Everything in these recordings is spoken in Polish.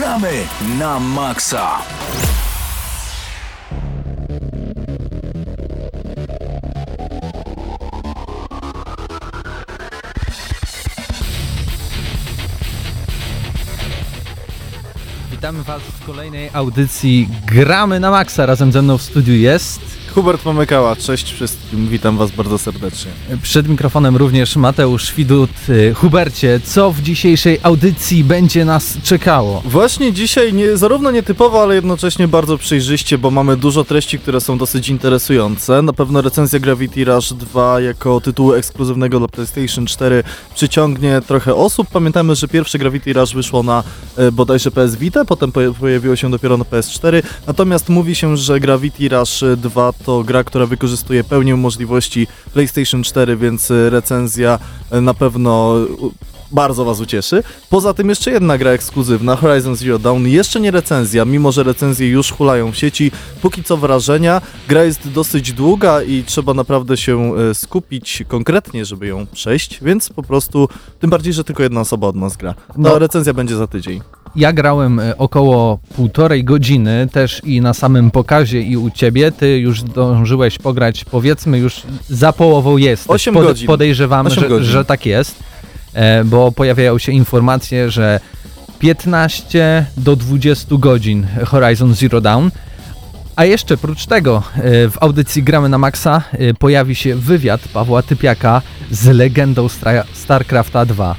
Gramy na maksa! Witamy Was w kolejnej audycji Gramy na maksa. Razem ze mną w studiu jest... Hubert Pomykała, cześć wszystkim, witam Was bardzo serdecznie. Przed mikrofonem również Mateusz Widut. Hubercie, co w dzisiejszej audycji będzie nas czekało? Właśnie dzisiaj zarówno nietypowo, ale jednocześnie bardzo przejrzyście, bo mamy dużo treści, które są dosyć interesujące. Na pewno recenzja Gravity Rush 2 jako tytułu ekskluzywnego dla PlayStation 4 przyciągnie trochę osób. Pamiętamy, że pierwsze Gravity Rush wyszło na bodajże PS Vita, potem pojawiło się dopiero na PS4. Natomiast mówi się, że Gravity Rush 2 to gra, która wykorzystuje pełnię możliwości PlayStation 4, więc recenzja na pewno bardzo Was ucieszy. Poza tym jeszcze jedna gra ekskluzywna, Horizon Zero Dawn, jeszcze nie recenzja, mimo że recenzje już hulają w sieci. Póki co wrażenia, gra jest dosyć długa i trzeba naprawdę się skupić konkretnie, żeby ją przejść, więc po prostu, tym bardziej, że tylko jedna osoba od nas gra. No, recenzja będzie za tydzień. Ja grałem około 1,5 godziny też i na samym pokazie i u Ciebie. Ty już dążyłeś pograć, powiedzmy już za połową jesteś. 8 godzin. Podejrzewam, że tak jest, bo pojawiają się informacje, że 15 do 20 godzin Horizon Zero Dawn. A jeszcze prócz tego w audycji Gramy na Maxa pojawi się wywiad Pawła Typiaka z legendą StarCrafta 2.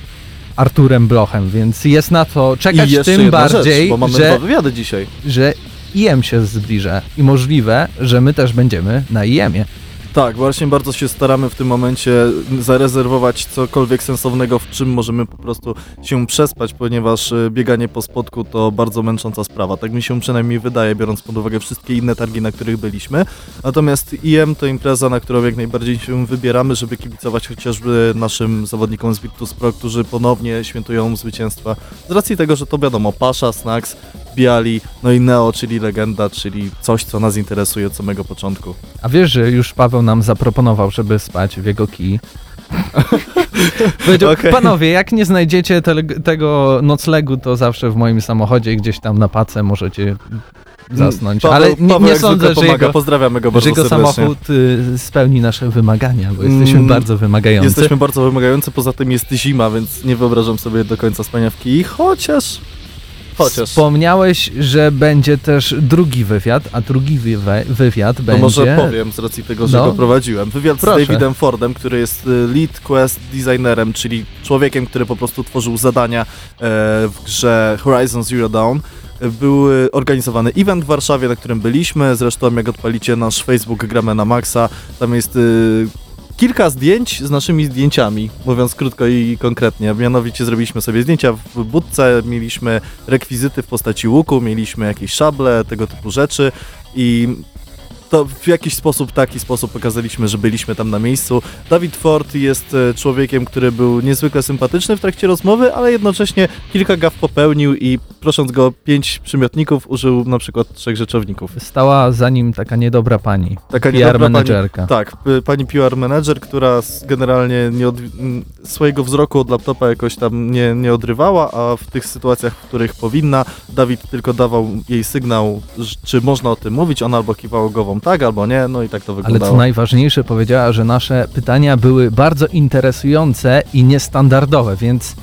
Arturem Blochem, więc jest na to czekać, tym bardziej, rzecz, bo mamy dwa wywiady dzisiaj, że IEM się zbliża i możliwe, że my też będziemy na IEM-ie. Tak, właśnie bardzo się staramy w tym momencie zarezerwować cokolwiek sensownego, w czym możemy po prostu się przespać, ponieważ bieganie po spotku to bardzo męcząca sprawa. Tak mi się przynajmniej wydaje, biorąc pod uwagę wszystkie inne targi, na których byliśmy. Natomiast IM to impreza, na którą jak najbardziej się wybieramy, żeby kibicować chociażby naszym zawodnikom z Virtus.pro, którzy ponownie świętują zwycięstwa. Z racji tego, że to wiadomo, Pasza, Snacks, Biali, no i Neo, czyli legenda, czyli coś, co nas interesuje od samego początku. A wiesz, że już Paweł nam zaproponował, żeby spać w jego kij? Powiedział, okay. Panowie, jak nie znajdziecie tego noclegu, to zawsze w moim samochodzie gdzieś tam na pace możecie zasnąć. Paweł, ale nie sądzę, że jego samochód spełni nasze wymagania, bo jesteśmy bardzo wymagający. Jesteśmy bardzo wymagający, poza tym jest zima, więc nie wyobrażam sobie do końca spania w kij, chociaż wspomniałeś, że będzie też drugi wywiad, a drugi wywiad to będzie... To może powiem z racji tego, że go prowadziłem. Wywiad z Davidem Fordem, który jest lead quest designerem, czyli człowiekiem, który po prostu tworzył zadania w grze Horizon Zero Dawn. Był organizowany event w Warszawie, na którym byliśmy. Zresztą jak odpalicie nasz Facebook Gramy na Maxa, tam jest... Kilka zdjęć z naszymi zdjęciami, mówiąc krótko i konkretnie. Mianowicie zrobiliśmy sobie zdjęcia w budce, mieliśmy rekwizyty w postaci łuku, mieliśmy jakieś szable, tego typu rzeczy i to w jakiś sposób, taki sposób pokazaliśmy, że byliśmy tam na miejscu. David Ford jest człowiekiem, który był niezwykle sympatyczny w trakcie rozmowy, ale jednocześnie kilka gaf popełnił i prosząc go 5 przymiotników użył na przykład 3 rzeczowników. Stała za nim taka niedobra pani, PR menedżerka. Tak, pani PR menedżer, która generalnie swojego wzroku od laptopa jakoś tam nie odrywała, a w tych sytuacjach, w których powinna, Dawid tylko dawał jej sygnał, czy można o tym mówić, ona albo kiwała głową tak albo nie, no i tak to wyglądało. Ale co najważniejsze, powiedziała, że nasze pytania były bardzo interesujące i niestandardowe, więc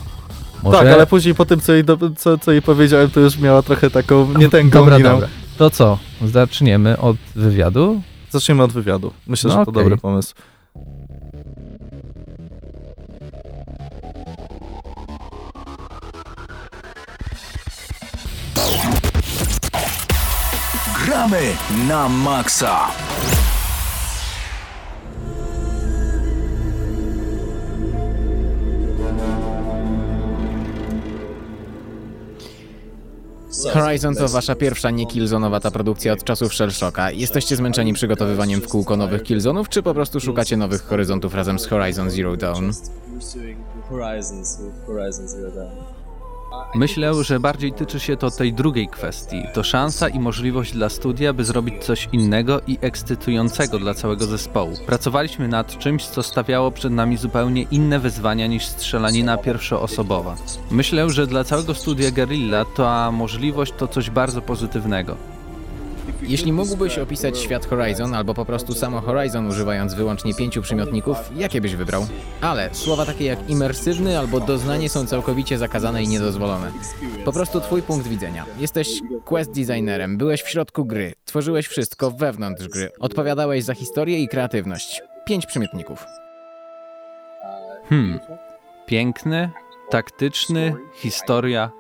może... Tak, ale później po tym, co jej powiedziałem, to już miała trochę taką nietęgą minę. To co? Zaczniemy od wywiadu? Zaczniemy od wywiadu. Myślę, że to dobry pomysł. Gramy na maksa! Horizon to wasza pierwsza nie-Killzone'owata produkcja od czasów Shellshocka. Jesteście zmęczeni przygotowywaniem w kółko nowych Killzone'ów, czy po prostu szukacie nowych horyzontów razem z Horizon Zero Dawn? Myślę, że bardziej tyczy się to tej drugiej kwestii. To szansa i możliwość dla studia, by zrobić coś innego i ekscytującego dla całego zespołu. Pracowaliśmy nad czymś, co stawiało przed nami zupełnie inne wyzwania niż strzelanina pierwszoosobowa. Myślę, że dla całego studia Guerrilla ta możliwość to coś bardzo pozytywnego. Jeśli mógłbyś opisać świat Horizon, albo po prostu samo Horizon używając wyłącznie 5 przymiotników, jakie byś wybrał? Ale słowa takie jak imersywny albo doznanie są całkowicie zakazane i niedozwolone. Po prostu twój punkt widzenia. Jesteś quest designerem, byłeś w środku gry, tworzyłeś wszystko wewnątrz gry, odpowiadałeś za historię i kreatywność. 5 przymiotników. Piękny, taktyczny, historia,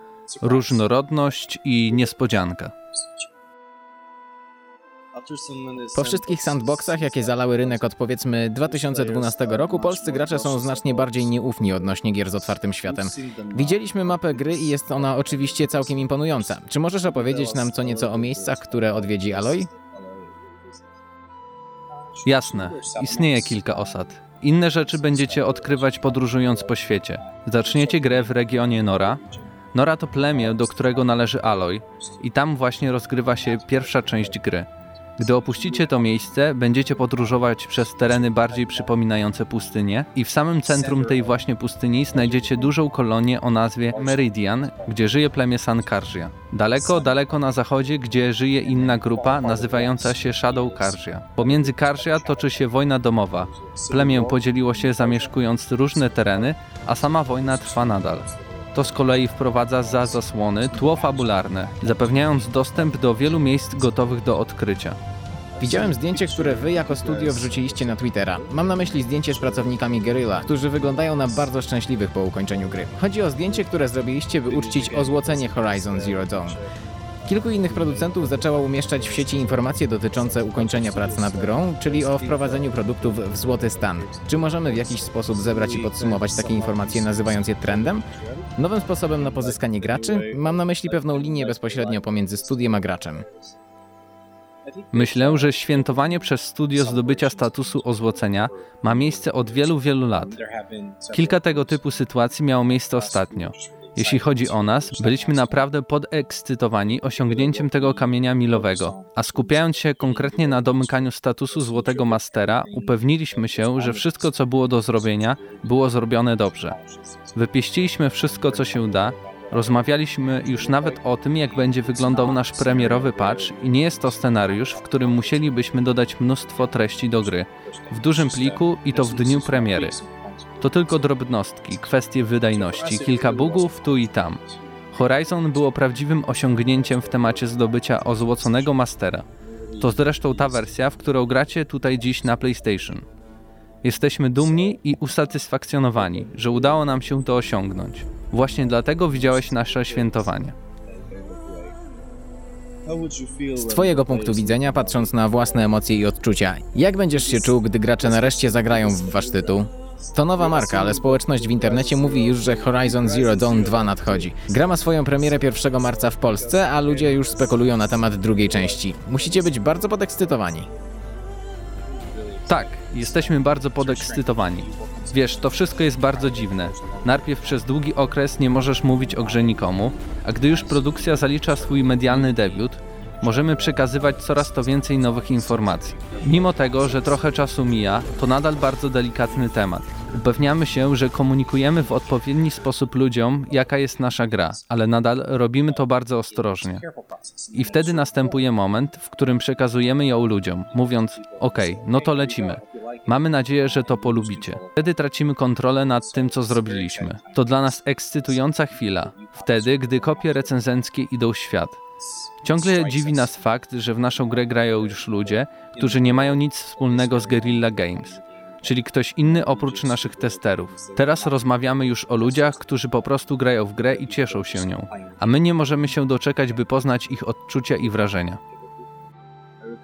różnorodność i niespodzianka. Po wszystkich sandboxach, jakie zalały rynek od powiedzmy 2012 roku, polscy gracze są znacznie bardziej nieufni odnośnie gier z otwartym światem. Widzieliśmy mapę gry i jest ona oczywiście całkiem imponująca. Czy możesz opowiedzieć nam co nieco o miejscach, które odwiedzi Aloy? Jasne, istnieje kilka osad. Inne rzeczy będziecie odkrywać podróżując po świecie. Zaczniecie grę w regionie Nora. Nora to plemię, do którego należy Aloy i tam właśnie rozgrywa się pierwsza część gry. Gdy opuścicie to miejsce, będziecie podróżować przez tereny bardziej przypominające pustynię i w samym centrum tej właśnie pustyni znajdziecie dużą kolonię o nazwie Meridian, gdzie żyje plemię San Karzia. Daleko, daleko na zachodzie, gdzie żyje inna grupa nazywająca się Shadow Karzia. Pomiędzy Karzia toczy się wojna domowa. Plemię podzieliło się zamieszkując różne tereny, a sama wojna trwa nadal. To z kolei wprowadza za zasłony tło fabularne, zapewniając dostęp do wielu miejsc gotowych do odkrycia. Widziałem zdjęcie, które wy jako studio wrzuciliście na Twittera. Mam na myśli zdjęcie z pracownikami Guerrilla, którzy wyglądają na bardzo szczęśliwych po ukończeniu gry. Chodzi o zdjęcie, które zrobiliście, by uczcić ozłocenie Horizon Zero Dawn. Kilku innych producentów zaczęło umieszczać w sieci informacje dotyczące ukończenia prac nad grą, czyli o wprowadzeniu produktów w złoty stan. Czy możemy w jakiś sposób zebrać i podsumować takie informacje, nazywając je trendem? Nowym sposobem na pozyskanie graczy? Mam na myśli pewną linię bezpośrednio pomiędzy studiem a graczem. Myślę, że świętowanie przez studio zdobycia statusu ozłocenia ma miejsce od wielu, wielu lat. Kilka tego typu sytuacji miało miejsce ostatnio. Jeśli chodzi o nas, byliśmy naprawdę podekscytowani osiągnięciem tego kamienia milowego, a skupiając się konkretnie na domykaniu statusu Złotego Mastera, upewniliśmy się, że wszystko co było do zrobienia, było zrobione dobrze. Wypieściliśmy wszystko co się da, rozmawialiśmy już nawet o tym jak będzie wyglądał nasz premierowy patch i nie jest to scenariusz, w którym musielibyśmy dodać mnóstwo treści do gry, w dużym pliku i to w dniu premiery. To tylko drobnostki, kwestie wydajności, kilka bugów tu i tam. Horizon było prawdziwym osiągnięciem w temacie zdobycia ozłoconego mastera. To zresztą ta wersja, w którą gracie tutaj dziś na PlayStation. Jesteśmy dumni i usatysfakcjonowani, że udało nam się to osiągnąć. Właśnie dlatego widziałeś nasze świętowanie. Z twojego punktu widzenia, patrząc na własne emocje i odczucia, jak będziesz się czuł, gdy gracze nareszcie zagrają w wasz tytuł? To nowa marka, ale społeczność w internecie mówi już, że Horizon Zero Dawn 2 nadchodzi. Gra ma swoją premierę 1 marca w Polsce, a ludzie już spekulują na temat drugiej części. Musicie być bardzo podekscytowani. Tak, jesteśmy bardzo podekscytowani. Wiesz, to wszystko jest bardzo dziwne. Najpierw przez długi okres nie możesz mówić o grze nikomu, a gdy już produkcja zalicza swój medialny debiut, możemy przekazywać coraz to więcej nowych informacji. Mimo tego, że trochę czasu mija, to nadal bardzo delikatny temat. Upewniamy się, że komunikujemy w odpowiedni sposób ludziom, jaka jest nasza gra, ale nadal robimy to bardzo ostrożnie. I wtedy następuje moment, w którym przekazujemy ją ludziom, mówiąc, okej, no to lecimy. Mamy nadzieję, że to polubicie. Wtedy tracimy kontrolę nad tym, co zrobiliśmy. To dla nas ekscytująca chwila. Wtedy, gdy kopie recenzenckie idą w świat. Ciągle dziwi nas fakt, że w naszą grę grają już ludzie, którzy nie mają nic wspólnego z Guerrilla Games, czyli ktoś inny oprócz naszych testerów. Teraz rozmawiamy już o ludziach, którzy po prostu grają w grę i cieszą się nią, a my nie możemy się doczekać, by poznać ich odczucia i wrażenia.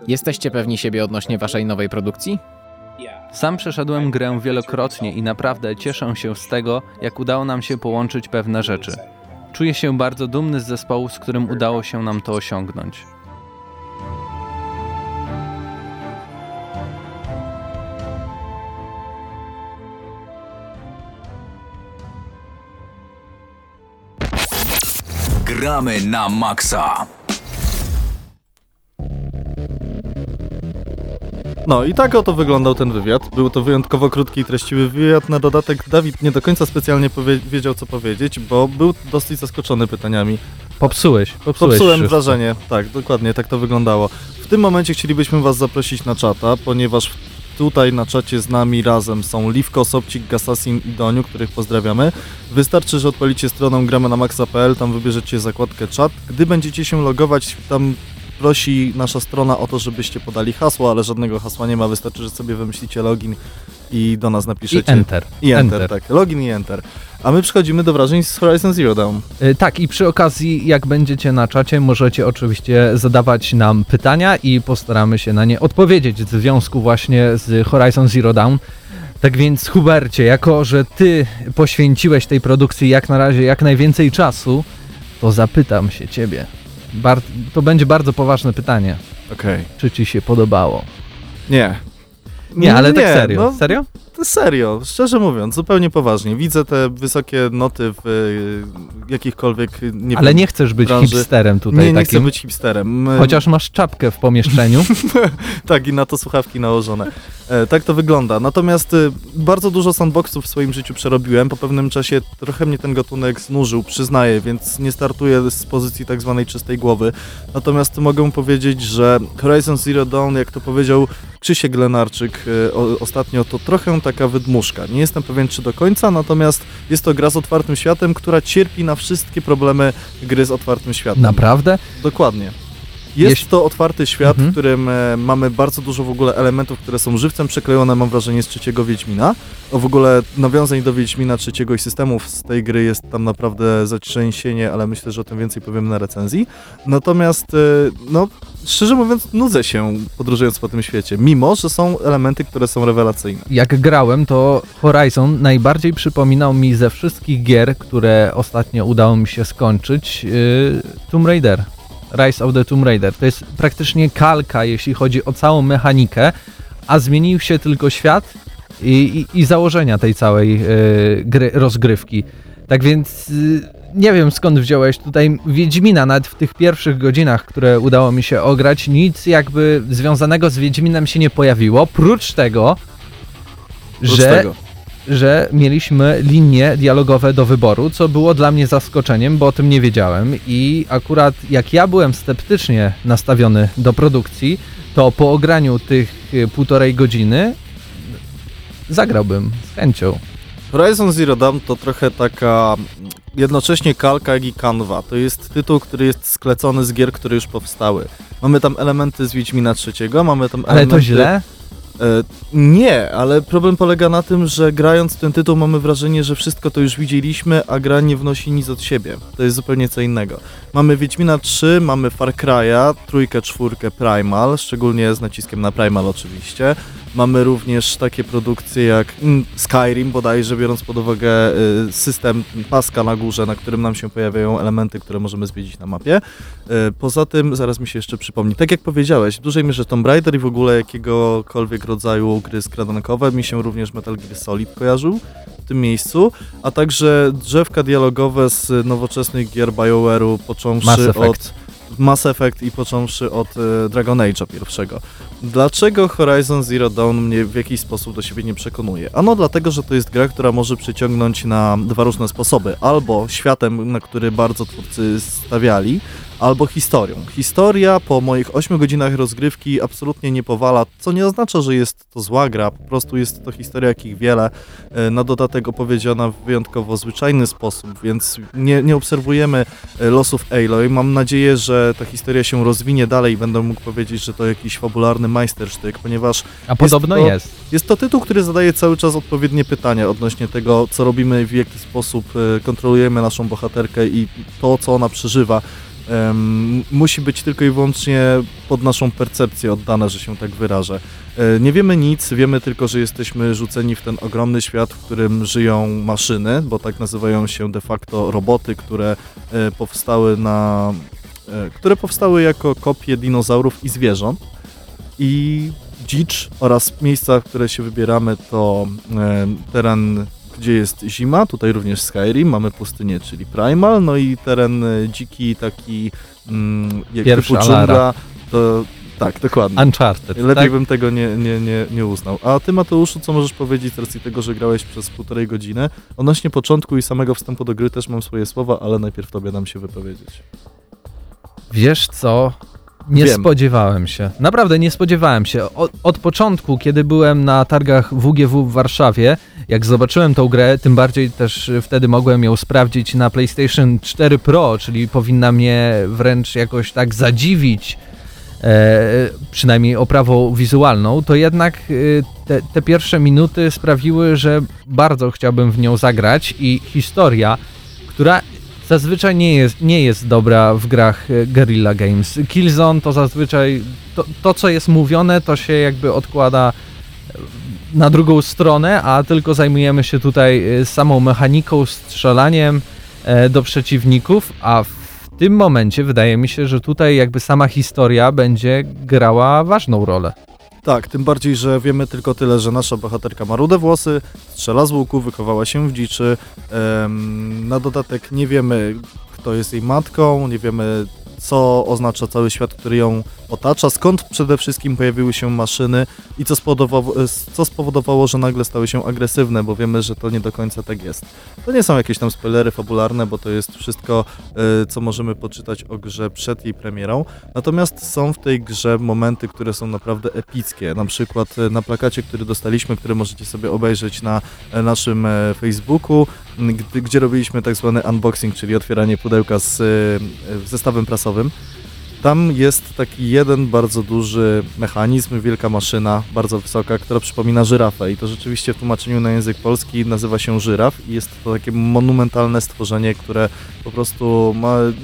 Jesteście pewni siebie odnośnie waszej nowej produkcji? Sam przeszedłem grę wielokrotnie i naprawdę cieszę się z tego, jak udało nam się połączyć pewne rzeczy. Czuję się bardzo dumny z zespołu, z którym udało się nam to osiągnąć. Gramy na maksa. No i tak oto wyglądał ten wywiad. Był to wyjątkowo krótki i treściwy wywiad. Na dodatek Dawid nie do końca specjalnie wiedział, co powiedzieć, bo był dosyć zaskoczony pytaniami. Popsułeś Popsułem wszystko. Wrażenie. Tak, dokładnie, tak to wyglądało. W tym momencie chcielibyśmy Was zaprosić na czata, ponieważ tutaj na czacie z nami razem są Liwko, Sobcik, Gasasin i Doniu, których pozdrawiamy. Wystarczy, że odpalicie stronę gramynamaxa.pl, tam wybierzecie zakładkę czat. Gdy będziecie się logować, tam prosi nasza strona o to, żebyście podali hasło, ale żadnego hasła nie ma, wystarczy, że sobie wymyślicie login i do nas napiszecie. I enter. Tak. Login i enter. A my przechodzimy do wrażeń z Horizon Zero Dawn. Tak, i przy okazji, jak będziecie na czacie, możecie oczywiście zadawać nam pytania i postaramy się na nie odpowiedzieć w związku właśnie z Horizon Zero Dawn. Tak więc, Hubercie, jako że ty poświęciłeś tej produkcji jak na razie jak najwięcej czasu, to zapytam się ciebie. To będzie bardzo poważne pytanie. Okej. Czy ci się podobało? Nie, ale nie, tak serio. No, serio? Serio, szczerze mówiąc, zupełnie poważnie. Widzę te wysokie noty w jakichkolwiek... Ale nie chcesz być hipsterem tutaj. Nie chcę być hipsterem. Chociaż masz czapkę w pomieszczeniu. Tak, i na to słuchawki nałożone. Tak to wygląda. Natomiast bardzo dużo sandboxów w swoim życiu przerobiłem. Po pewnym czasie trochę mnie ten gatunek znużył, przyznaję, więc nie startuję z pozycji tak zwanej czystej głowy. Natomiast mogę powiedzieć, że Horizon Zero Dawn, jak to powiedział Krzysiek Lenarczyk ostatnio, to trochę taka wydmuszka. Nie jestem pewien, czy do końca, natomiast jest to gra z otwartym światem, która cierpi na wszystkie problemy gry z otwartym światem. Naprawdę? Dokładnie. Jest to otwarty świat, w którym mamy bardzo dużo w ogóle elementów, które są żywcem przeklejone, mam wrażenie, z trzeciego Wiedźmina. W ogóle nawiązań do Wiedźmina trzeciego i systemów z tej gry jest tam naprawdę zatrzęsienie, ale myślę, że o tym więcej powiem na recenzji. Natomiast, no, szczerze mówiąc, nudzę się podróżując po tym świecie, mimo że są elementy, które są rewelacyjne. Jak grałem, to Horizon najbardziej przypominał mi ze wszystkich gier, które ostatnio udało mi się skończyć, Tomb Raider. Rise of the Tomb Raider. To jest praktycznie kalka, jeśli chodzi o całą mechanikę, a zmienił się tylko świat i założenia tej całej gry, rozgrywki. Tak więc nie wiem, skąd wziąłeś tutaj Wiedźmina, nawet w tych pierwszych godzinach, które udało mi się ograć, nic jakby związanego z Wiedźminem się nie pojawiło, prócz tego, że mieliśmy linie dialogowe do wyboru, co było dla mnie zaskoczeniem, bo o tym nie wiedziałem i akurat jak ja byłem sceptycznie nastawiony do produkcji, to po ograniu tych 1,5 godziny zagrałbym z chęcią. Horizon Zero Dawn to trochę taka jednocześnie kalka jak i kanwa. To jest tytuł, który jest sklecony z gier, które już powstały. Mamy tam elementy z Wiedźmina trzeciego, mamy tam elementy... Ale to źle? Nie, ale problem polega na tym, że grając w ten tytuł mamy wrażenie, że wszystko to już widzieliśmy, a gra nie wnosi nic od siebie. To jest zupełnie co innego. Mamy Wiedźmina 3, mamy Far Cry'a, 3, 4, Primal, szczególnie z naciskiem na Primal oczywiście. Mamy również takie produkcje jak Skyrim bodajże, biorąc pod uwagę system paska na górze, na którym nam się pojawiają elementy, które możemy zwiedzić na mapie. Poza tym, zaraz mi się jeszcze przypomni, tak jak powiedziałeś, w dużej mierze Tomb Raider i w ogóle jakiegokolwiek rodzaju gry skradankowe, mi się również Metal Gear Solid kojarzył w tym miejscu, a także drzewka dialogowe z nowoczesnych gier BioWare'u, począwszy od Mass Effect i począwszy od Dragon Age'a pierwszego. Dlaczego Horizon Zero Dawn mnie w jakiś sposób do siebie nie przekonuje? Ano dlatego, że to jest gra, która może przyciągnąć na dwa różne sposoby. Albo światem, na który bardzo twórcy stawiali, albo historią. Historia po moich 8 godzinach rozgrywki absolutnie nie powala, co nie oznacza, że jest to zła gra, po prostu jest to historia, jakich wiele, na dodatek opowiedziana w wyjątkowo zwyczajny sposób, więc nie obserwujemy losów Aloy. Mam nadzieję, że ta historia się rozwinie dalej i będę mógł powiedzieć, że to jakiś fabularny majstersztyk, ponieważ... A podobno jest. Jest to tytuł, który zadaje cały czas odpowiednie pytania odnośnie tego, co robimy, w jaki sposób kontrolujemy naszą bohaterkę i to, co ona przeżywa. Musi być tylko i wyłącznie pod naszą percepcję oddane, że się tak wyrażę. Nie wiemy nic, wiemy tylko, że jesteśmy rzuceni w ten ogromny świat, w którym żyją maszyny, bo tak nazywają się de facto roboty, które powstały jako kopie dinozaurów i zwierząt. I dzicz oraz miejsca, w które się wybieramy, to teren gdzie jest zima, tutaj również Skyrim, mamy pustynię, czyli Primal, no i teren dziki, taki pierwsza dżungla, to tak, dokładnie. Uncharted. Lepiej tak? Bym tego nie uznał. A ty, Mateuszu, co możesz powiedzieć z racji tego, że grałeś przez 1,5 godziny? Odnośnie początku i samego wstępu do gry też mam swoje słowa, ale najpierw tobie dam się wypowiedzieć. Wiesz co? Nie spodziewałem się. Naprawdę nie spodziewałem się. Od początku, kiedy byłem na targach WGW w Warszawie, jak zobaczyłem tą grę, tym bardziej też wtedy mogłem ją sprawdzić na PlayStation 4 Pro, czyli powinna mnie wręcz jakoś tak zadziwić, przynajmniej oprawą wizualną, to jednak te pierwsze minuty sprawiły, że bardzo chciałbym w nią zagrać i historia, która zazwyczaj nie jest dobra w grach Guerrilla Games. Killzone to zazwyczaj to co jest mówione, to się jakby odkłada na drugą stronę, a tylko zajmujemy się tutaj samą mechaniką, strzelaniem do przeciwników, a w tym momencie wydaje mi się, że tutaj jakby sama historia będzie grała ważną rolę. Tak, tym bardziej, że wiemy tylko tyle, że nasza bohaterka ma rude włosy, strzela z łuku, wychowała się w dziczy. Na dodatek nie wiemy, kto jest jej matką, nie wiemy, co oznacza cały świat, który ją otacza, skąd przede wszystkim pojawiły się maszyny i co spowodowało, że nagle stały się agresywne, bo wiemy, że to nie do końca tak jest. To nie są jakieś tam spoilery fabularne, bo to jest wszystko, co możemy poczytać o grze przed jej premierą. Natomiast są w tej grze momenty, które są naprawdę epickie. Na przykład na plakacie, który dostaliśmy, który możecie sobie obejrzeć na naszym Facebooku, gdzie robiliśmy tak zwany unboxing, czyli otwieranie pudełka z zestawem prasowym. Tam jest taki jeden bardzo duży mechanizm, wielka maszyna, bardzo wysoka, która przypomina żyrafę i to rzeczywiście w tłumaczeniu na język polski nazywa się żyraf i jest to takie monumentalne stworzenie, które po prostu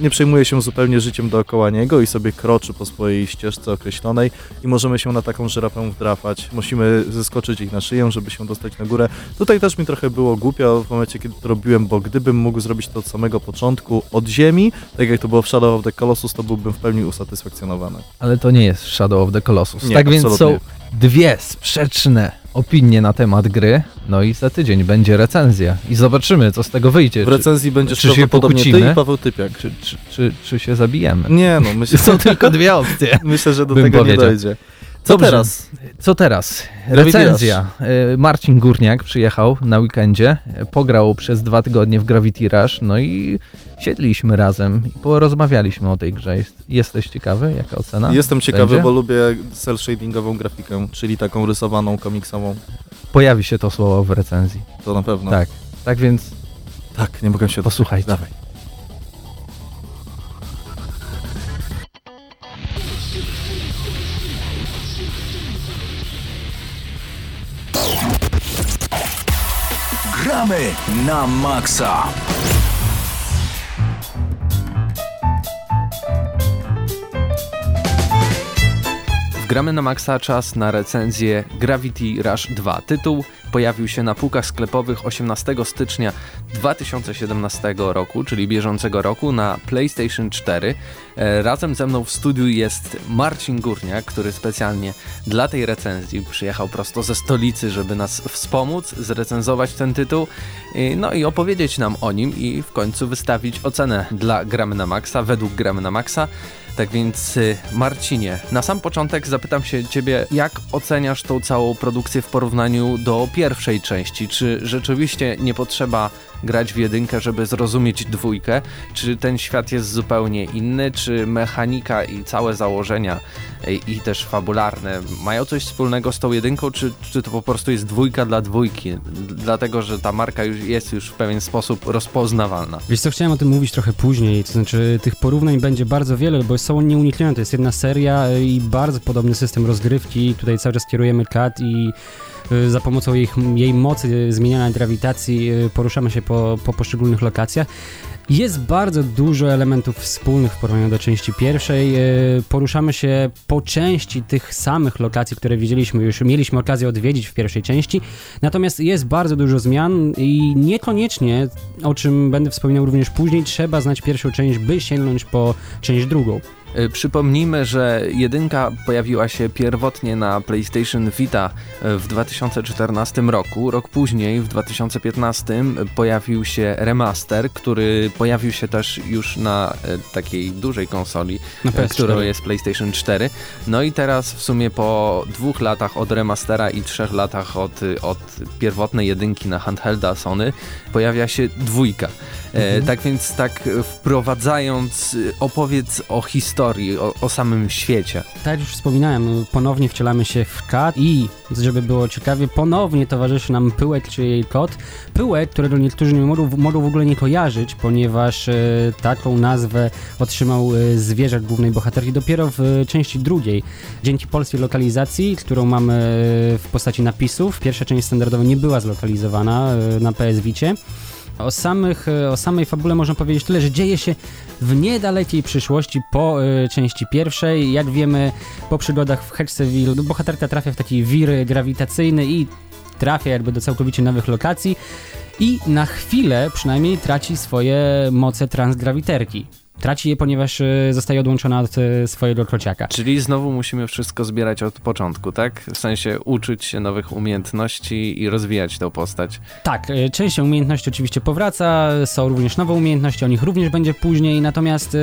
nie przejmuje się zupełnie życiem dookoła niego i sobie kroczy po swojej ścieżce określonej i możemy się na taką żyrafę wdrapać. Musimy zeskoczyć ich na szyję, żeby się dostać na górę. Tutaj też mi trochę było głupio w momencie, kiedy to robiłem, bo gdybym mógł zrobić to od samego początku, od ziemi, tak jak to było w Shadow of the Colossus, to byłbym w pełni usatysfakcjonowane. Ale to nie jest Shadow of the Colossus. Nie, tak absolutnie. Więc są dwie sprzeczne opinie na temat gry, no i za tydzień będzie recenzja i zobaczymy, co z tego wyjdzie. W recenzji będziesz podobnie ty i Paweł Typiak. Czy się zabijemy? Nie, no myślę, są tylko dwie opcje. Myślę, że do tego nie dojdzie. Co teraz? Recenzja. Marcin Górniak przyjechał na weekendzie, pograł przez 2 tygodnie w Gravity Rush, no i siedliśmy razem i porozmawialiśmy o tej grze. Jesteś ciekawy, jaka ocena? Jestem ciekawy, bo lubię cel shadingową grafikę, czyli taką rysowaną, komiksową. Pojawi się to słowo w recenzji. To na pewno. Tak więc... Tak, nie mogę się... Posłuchajcie. Dawaj. Gramy na maksa. Gramy na maksa, czas na recenzję Gravity Rush 2. Tytuł pojawił się na półkach sklepowych 18 stycznia 2017 roku, czyli bieżącego roku, na PlayStation 4. Razem ze mną w studiu jest Marcin Górniak, który specjalnie dla tej recenzji przyjechał prosto ze stolicy, żeby nas wspomóc, zrecenzować ten tytuł, no i opowiedzieć nam o nim i w końcu wystawić ocenę dla Gramy na maksa, według Gramy na maksa. Tak więc, Marcinie, na sam początek zapytam się ciebie, jak oceniasz tą całą produkcję w porównaniu do pierwszej części? Czy rzeczywiście nie potrzeba grać w jedynkę, żeby zrozumieć dwójkę? Czy ten świat jest zupełnie inny? Czy mechanika i całe założenia i też fabularne mają coś wspólnego z tą jedynką? Czy to po prostu jest dwójka dla dwójki? Dlatego, że ta marka jest już w pewien sposób rozpoznawalna. Wiesz co, chciałem o tym mówić trochę później, to znaczy tych porównań będzie bardzo wiele, bo są nieuniknione, to jest jedna seria i bardzo podobny system rozgrywki, tutaj cały czas kierujemy Kat i za pomocą jej mocy zmieniania grawitacji poruszamy się po poszczególnych lokacjach. Jest bardzo dużo elementów wspólnych w porównaniu do części pierwszej. Poruszamy się po części tych samych lokacji, które widzieliśmy, już mieliśmy okazję odwiedzić w pierwszej części. Natomiast jest bardzo dużo zmian i niekoniecznie, o czym będę wspominał również później, trzeba znać pierwszą część, by sięgnąć po część drugą. Przypomnijmy, że jedynka pojawiła się pierwotnie na PlayStation Vita w 2014 roku. Rok później, w 2015, pojawił się remaster, który pojawił się też już na takiej dużej konsoli, którą jest PlayStation 4. No i teraz w sumie po 2 latach od remastera i 3 latach od pierwotnej jedynki na handhelda Sony pojawia się dwójka. Tak więc tak wprowadzając, opowiedz o historii, o samym świecie. Tak jak już wspominałem, ponownie wcielamy się w Kat i, żeby było ciekawie, ponownie towarzyszy nam Pyłek, czy jej kot. Pyłek, którego niektórzy nie mogą w ogóle nie kojarzyć, ponieważ taką nazwę otrzymał zwierzak głównej bohaterki dopiero w części drugiej. Dzięki polskiej lokalizacji, którą mamy w postaci napisów, pierwsza część standardowa nie była zlokalizowana na PS Vicie. O samej fabule można powiedzieć tyle, że dzieje się w niedalekiej przyszłości po części pierwszej. Jak wiemy, po przygodach w Hekseville bohaterka trafia w taki wir grawitacyjny i trafia jakby do całkowicie nowych lokacji i na chwilę przynajmniej traci swoje moce transgrawiterki. Traci je, ponieważ zostaje odłączona od swojego kociaka. Czyli znowu musimy wszystko zbierać od początku, tak? W sensie uczyć się nowych umiejętności i rozwijać tą postać. Tak, część umiejętności oczywiście powraca, są również nowe umiejętności, o nich również będzie później, natomiast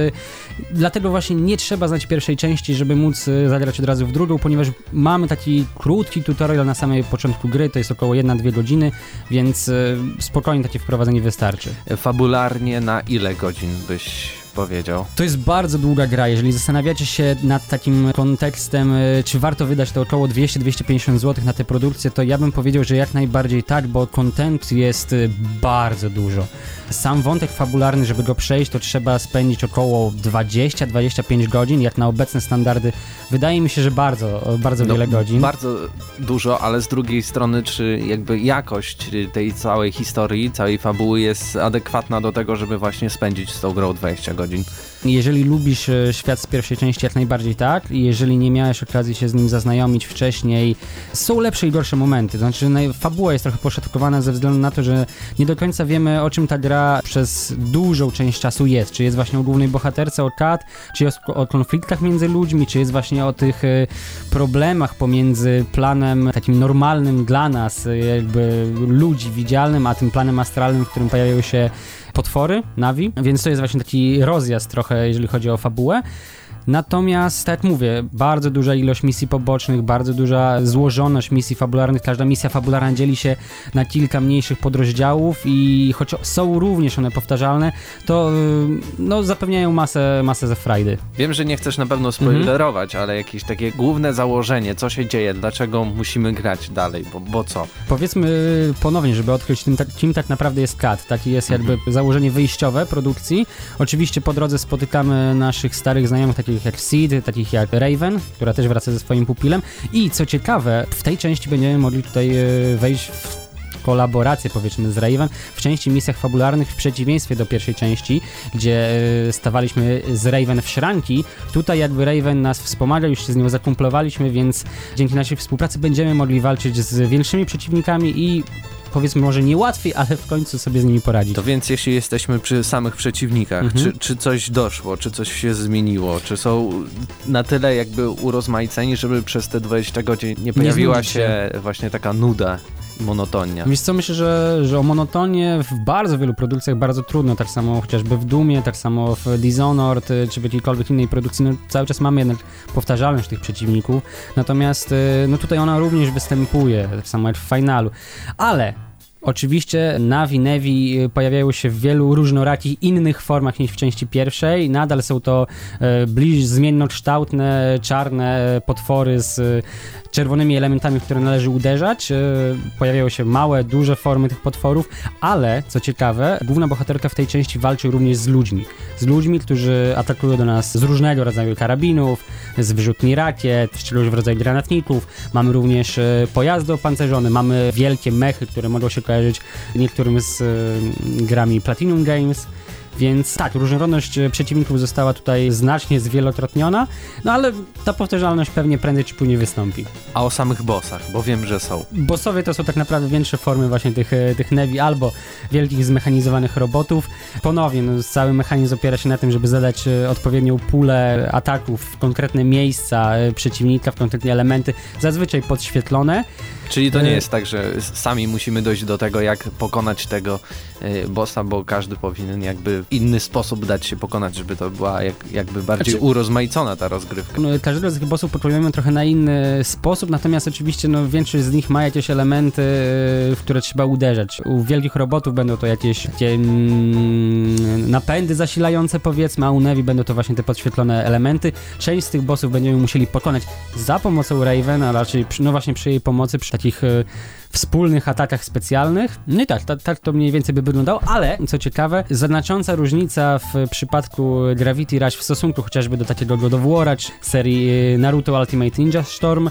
dlatego właśnie nie trzeba znać pierwszej części, żeby móc zagrać od razu w drugą, ponieważ mamy taki krótki tutorial na samym początku gry, to jest około 1-2 godziny, więc spokojnie takie wprowadzenie wystarczy. Fabularnie na ile godzin byś powiedział? To jest bardzo długa gra. Jeżeli zastanawiacie się nad takim kontekstem, czy warto wydać to około 200-250 zł na tę produkcję, to ja bym powiedział, że jak najbardziej tak, bo content jest bardzo dużo. Sam wątek fabularny, żeby go przejść, to trzeba spędzić około 20-25 godzin, jak na obecne standardy. Wydaje mi się, że bardzo wiele godzin. Bardzo dużo, ale z drugiej strony, czy jakby jakość tej całej historii, całej fabuły jest adekwatna do tego, żeby właśnie spędzić z tą grą 20 godzin? Jeżeli lubisz świat z pierwszej części, jak najbardziej tak. Jeżeli nie miałeś okazji się z nim zaznajomić wcześniej, są lepsze i gorsze momenty. Znaczy, fabuła jest trochę poszatkowana ze względu na to, że nie do końca wiemy, o czym ta gra przez dużą część czasu jest. Czy jest właśnie o głównej bohaterce, o Kat, czy jest o konfliktach między ludźmi, czy jest właśnie o tych problemach pomiędzy planem takim normalnym dla nas, jakby ludzi widzialnym, a tym planem astralnym, w którym pojawiają się potwory, Navi, więc to jest właśnie taki rozjazd trochę, jeżeli chodzi o fabułę. Natomiast, tak jak mówię, bardzo duża ilość misji pobocznych, bardzo duża złożoność misji fabularnych. Każda misja fabularna dzieli się na kilka mniejszych podrozdziałów i choć są również one powtarzalne, to no, zapewniają masę frajdy. Wiem, że nie chcesz na pewno spoilerować, ale jakieś takie główne założenie, co się dzieje, dlaczego musimy grać dalej, bo co? Powiedzmy ponownie, żeby odkryć, kim tak naprawdę jest Kat. Takie jest jakby założenie wyjściowe produkcji. Oczywiście po drodze spotykamy naszych starych znajomych, takich jak Seed, takich jak Raven, która też wraca ze swoim pupilem. I co ciekawe, w tej części będziemy mogli tutaj wejść w kolaborację, powiedzmy, z Raven w części misjach fabularnych, w przeciwieństwie do pierwszej części, gdzie stawaliśmy z Raven w szranki. Tutaj jakby Raven nas wspomaga, już się z nią zakumplowaliśmy, więc dzięki naszej współpracy będziemy mogli walczyć z większymi przeciwnikami i powiedzmy może nie łatwiej, ale w końcu sobie z nimi poradzić. To więc jeśli jesteśmy przy samych przeciwnikach, czy coś doszło, czy coś się zmieniło, czy są na tyle jakby urozmaiceni, żeby przez te 20 godzin nie pojawiła się właśnie taka nuda, monotonia. Wiesz co, myślę, że o monotonie w bardzo wielu produkcjach bardzo trudno, tak samo chociażby w Doomie, tak samo w Dishonored, czy w jakiejkolwiek innej produkcji, no cały czas mamy jednak powtarzalność tych przeciwników, natomiast no tutaj ona również występuje, tak samo jak w finalu, ale oczywiście Navi, Nevi pojawiają się w wielu różnorakich innych formach niż w części pierwszej. Nadal są to zmiennokształtne, czarne potwory z czerwonymi elementami, w które należy uderzać. Pojawiają się małe, duże formy tych potworów, ale co ciekawe, główna bohaterka w tej części walczy również z ludźmi. Z ludźmi, którzy atakują do nas z różnego rodzaju karabinów, z wyrzutni rakiet, z czegoś w rodzaju granatników. Mamy również pojazdy opancerzone, mamy wielkie mechy, które mogą się kojarzyć niektórym z grami Platinum Games. Więc tak, różnorodność przeciwników została tutaj znacznie zwielokrotniona, no ale ta powtarzalność pewnie prędzej czy później wystąpi. A o samych bossach, bo wiem, że są. Bossowie to są tak naprawdę większe formy właśnie tych Nevi albo wielkich zmechanizowanych robotów. Ponownie, no, cały mechanizm opiera się na tym, żeby zadać odpowiednią pulę ataków w konkretne miejsca przeciwnika, w konkretne elementy, zazwyczaj podświetlone. Czyli to nie jest tak, że sami musimy dojść do tego, jak pokonać tego bossa, bo każdy powinien jakby w inny sposób dać się pokonać, żeby to była jakby bardziej urozmaicona ta rozgrywka. No, każdego z tych bossów potrzebujemy trochę na inny sposób, natomiast oczywiście no, większość z nich ma jakieś elementy, w które trzeba uderzać. U wielkich robotów będą to jakieś takie, napędy zasilające powiedzmy, a u Nevi będą to właśnie te podświetlone elementy. Część z tych bossów będziemy musieli pokonać za pomocą Raven, a raczej no właśnie przy jej pomocy, przy takich wspólnych atakach specjalnych. No i tak, tak to mniej więcej by wyglądało, ale co ciekawe, znacząca różnica w przypadku Gravity Rush w stosunku chociażby do takiego God of War czy serii Naruto Ultimate Ninja Storm.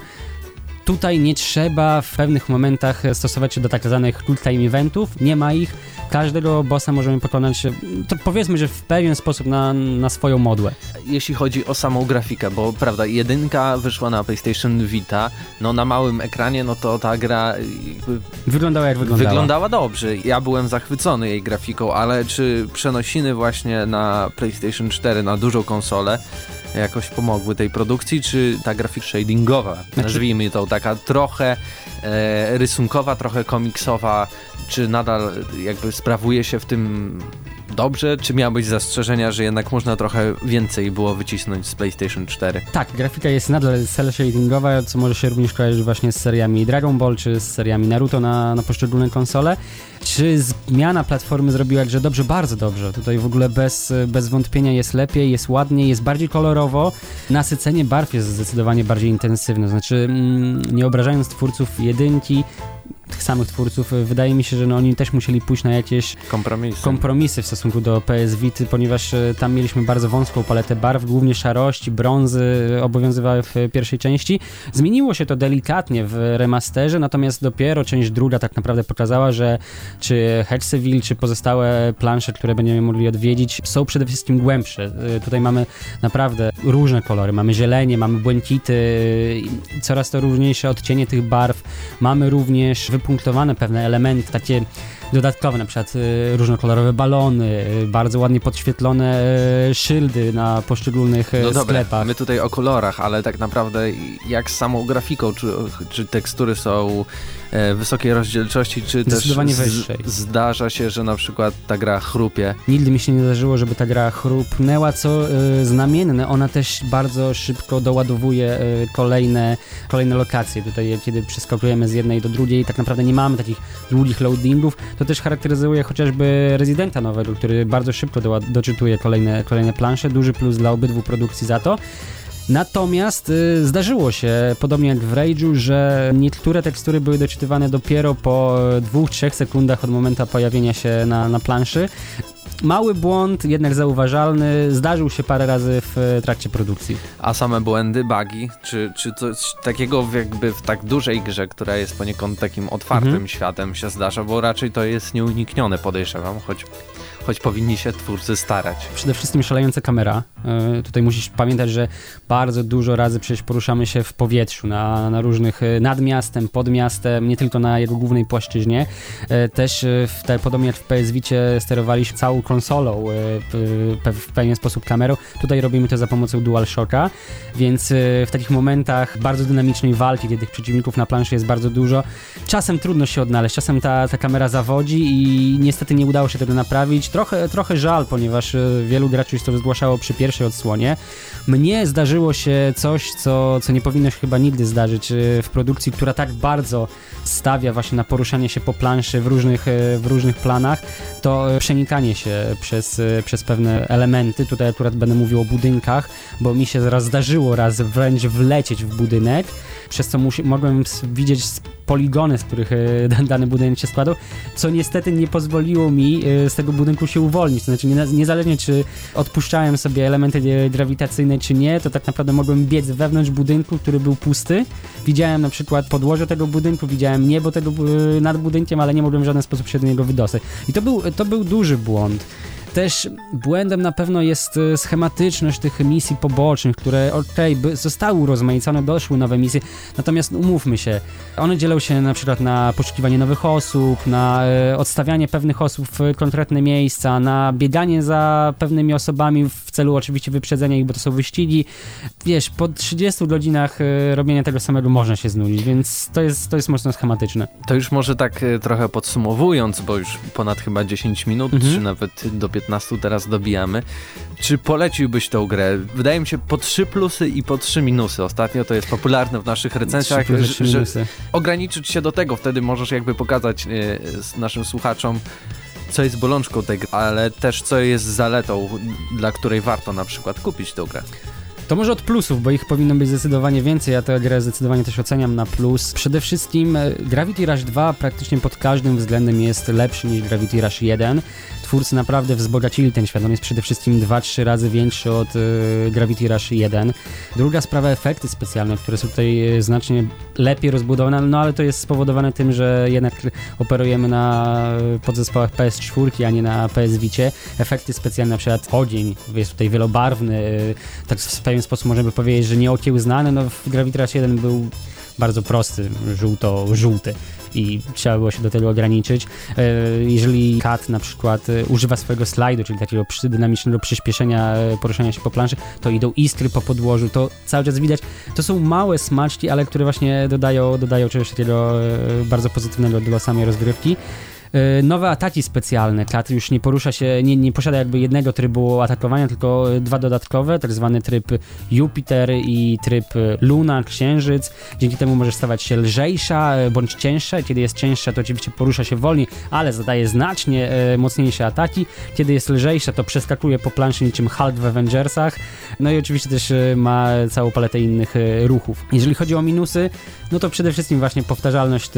Tutaj nie trzeba w pewnych momentach stosować się do tak zwanych quick time eventów, nie ma ich. Każdego bossa możemy pokonać, to powiedzmy, że w pewien sposób na swoją modłę. Jeśli chodzi o samą grafikę, bo prawda, jedynka wyszła na PlayStation Vita, no na małym ekranie, no to ta gra wyglądała jak wyglądała. Wyglądała dobrze, ja byłem zachwycony jej grafiką, ale czy przenosiny właśnie na PlayStation 4, na dużą konsolę, jakoś pomogły tej produkcji, czy ta grafika shadingowa, nazwijmy to, taka trochę rysunkowa, trochę komiksowa, czy nadal jakby sprawuje się w tym dobrze, czy miałbyś zastrzeżenia, że jednak można trochę więcej było wycisnąć z PlayStation 4? Tak, grafika jest nadal cel shadingowa, co może się również kojarzyć właśnie z seriami Dragon Ball, czy z seriami Naruto na poszczególne konsole. Czy zmiana platformy zrobiła grę dobrze? Bardzo dobrze. Tutaj w ogóle bez wątpienia jest lepiej, jest ładniej, jest bardziej kolorowo. Nasycenie barw jest zdecydowanie bardziej intensywne. Znaczy, nie obrażając twórców jedynki, tych samych twórców, wydaje mi się, że no, oni też musieli pójść na jakieś kompromisy w stosunku do PS Vity, ponieważ tam mieliśmy bardzo wąską paletę barw, głównie szarości, brązy obowiązywały w pierwszej części. Zmieniło się to delikatnie w remasterze, natomiast dopiero część druga tak naprawdę pokazała, że czy Hekseville, czy pozostałe plansze, które będziemy mogli odwiedzić, są przede wszystkim głębsze. Tutaj mamy naprawdę różne kolory, mamy zielenie, mamy błękity, coraz to różniejsze odcienie tych barw, mamy również wypunktowane pewne elementy, takie dodatkowe, na przykład różnokolorowe balony, bardzo ładnie podświetlone szyldy na poszczególnych sklepach. Dobra, my tutaj o kolorach, ale tak naprawdę jak z samą grafiką, czy tekstury są wysokiej rozdzielczości, czy zdecydowanie też zdarza się, że na przykład ta gra chrupie? Nigdy mi się nie zdarzyło, żeby ta gra chrupnęła, co znamienne, ona też bardzo szybko doładowuje kolejne lokacje. Tutaj kiedy przeskakujemy z jednej do drugiej, tak naprawdę nie mamy takich długich loadingów. To też charakteryzuje chociażby Rezydenta nowego, który bardzo szybko doczytuje kolejne plansze. Duży plus dla obydwu produkcji za to. Natomiast zdarzyło się, podobnie jak w Rage'u, że niektóre tekstury były doczytywane dopiero po 2-3 sekundach od momentu pojawienia się na planszy. Mały błąd, jednak zauważalny, zdarzył się parę razy w trakcie produkcji. A same błędy, bugi, czy coś takiego jakby w tak dużej grze, która jest poniekąd takim otwartym światem się zdarza, bo raczej to jest nieuniknione, podejrzewam, choć powinni się twórcy starać. Przede wszystkim szalejąca kamera. Tutaj musisz pamiętać, że bardzo dużo razy przecież poruszamy się w powietrzu, na różnych, nad miastem, pod miastem, nie tylko na jego głównej płaszczyźnie. Też podobnie jak w PS Vicie sterowaliśmy całą konsolą w pewien sposób kamerą. Tutaj robimy to za pomocą DualShocka, więc w takich momentach bardzo dynamicznej walki, kiedy tych przeciwników na planszy jest bardzo dużo, czasem trudno się odnaleźć, czasem ta kamera zawodzi i niestety nie udało się tego naprawić. Trochę żal, ponieważ wielu graczy już to zgłaszało przy pierwszej odsłonie. Mnie zdarzyło się coś, co nie powinno się chyba nigdy zdarzyć w produkcji, która tak bardzo stawia właśnie na poruszanie się po planszy w różnych planach, to przenikanie się przez pewne elementy. Tutaj akurat będę mówił o budynkach, bo mi się zdarzyło wręcz wlecieć w budynek, przez co mogłem widzieć poligony, z których dany budynek się składał, co niestety nie pozwoliło mi z tego budynku się uwolnić. To znaczy, niezależnie czy odpuszczałem sobie elementy grawitacyjne, czy nie, to tak naprawdę mogłem biec wewnątrz budynku, który był pusty. Widziałem na przykład podłoże tego budynku, widziałem niebo nad budynkiem, ale nie mogłem w żaden sposób się do niego wydostać. I to był duży błąd. Też błędem na pewno jest schematyczność tych misji pobocznych, które zostały urozmaicone, doszły nowe misje, natomiast umówmy się, one dzielą się na przykład na poszukiwanie nowych osób, na odstawianie pewnych osób w konkretne miejsca, na bieganie za pewnymi osobami w celu oczywiście wyprzedzenia ich, bo to są wyścigi. Wiesz, po 30 godzinach robienia tego samego można się znudzić, więc to jest mocno schematyczne. To już może tak trochę podsumowując, bo już ponad chyba 10 minut, czy nawet do 15 teraz dobijamy. Czy poleciłbyś tą grę? Wydaje mi się po 3 plusy i po 3 minusy. Ostatnio to jest popularne w naszych recenzjach, że ograniczyć się do tego, wtedy możesz jakby pokazać naszym słuchaczom, co jest bolączką tej gry, ale też co jest zaletą, dla której warto na przykład kupić tą grę. To może od plusów, bo ich powinno być zdecydowanie więcej, ja tę grę zdecydowanie też oceniam na plus. Przede wszystkim Gravity Rush 2 praktycznie pod każdym względem jest lepszy niż Gravity Rush 1. Twórcy naprawdę wzbogacili ten świat, on jest przede wszystkim 2-3 razy większy od Gravity Rush 1. Druga sprawa, efekty specjalne, które są tutaj znacznie lepiej rozbudowane, no ale to jest spowodowane tym, że jednak operujemy na podzespołach PS4, a nie na PS Vicie. Efekty specjalne, na przykład ogień jest tutaj wielobarwny, tak w pewien sposób możemy powiedzieć, że nieokiełznany, no w Gravity Rush 1 był bardzo prosty, żółto-żółty i trzeba było się do tego ograniczyć. Jeżeli Kat na przykład używa swojego slajdu, czyli takiego dynamicznego przyspieszenia poruszania się po planszy, to idą iskry po podłożu, to cały czas widać. To są małe smaczki, ale które właśnie dodają czegoś takiego bardzo pozytywnego dla samej rozgrywki. Nowe ataki specjalne. Kat już nie porusza się, nie posiada jakby jednego trybu atakowania, tylko dwa dodatkowe, tak zwany tryb Jupiter i tryb Luna, Księżyc. Dzięki temu może stawać się lżejsza bądź cięższa. Kiedy jest cięższa, to oczywiście porusza się wolniej, ale zadaje znacznie mocniejsze ataki. Kiedy jest lżejsza, to przeskakuje po planszy niczym Hulk w Avengersach. No i oczywiście też ma całą paletę innych ruchów. Jeżeli chodzi o minusy, no to przede wszystkim właśnie powtarzalność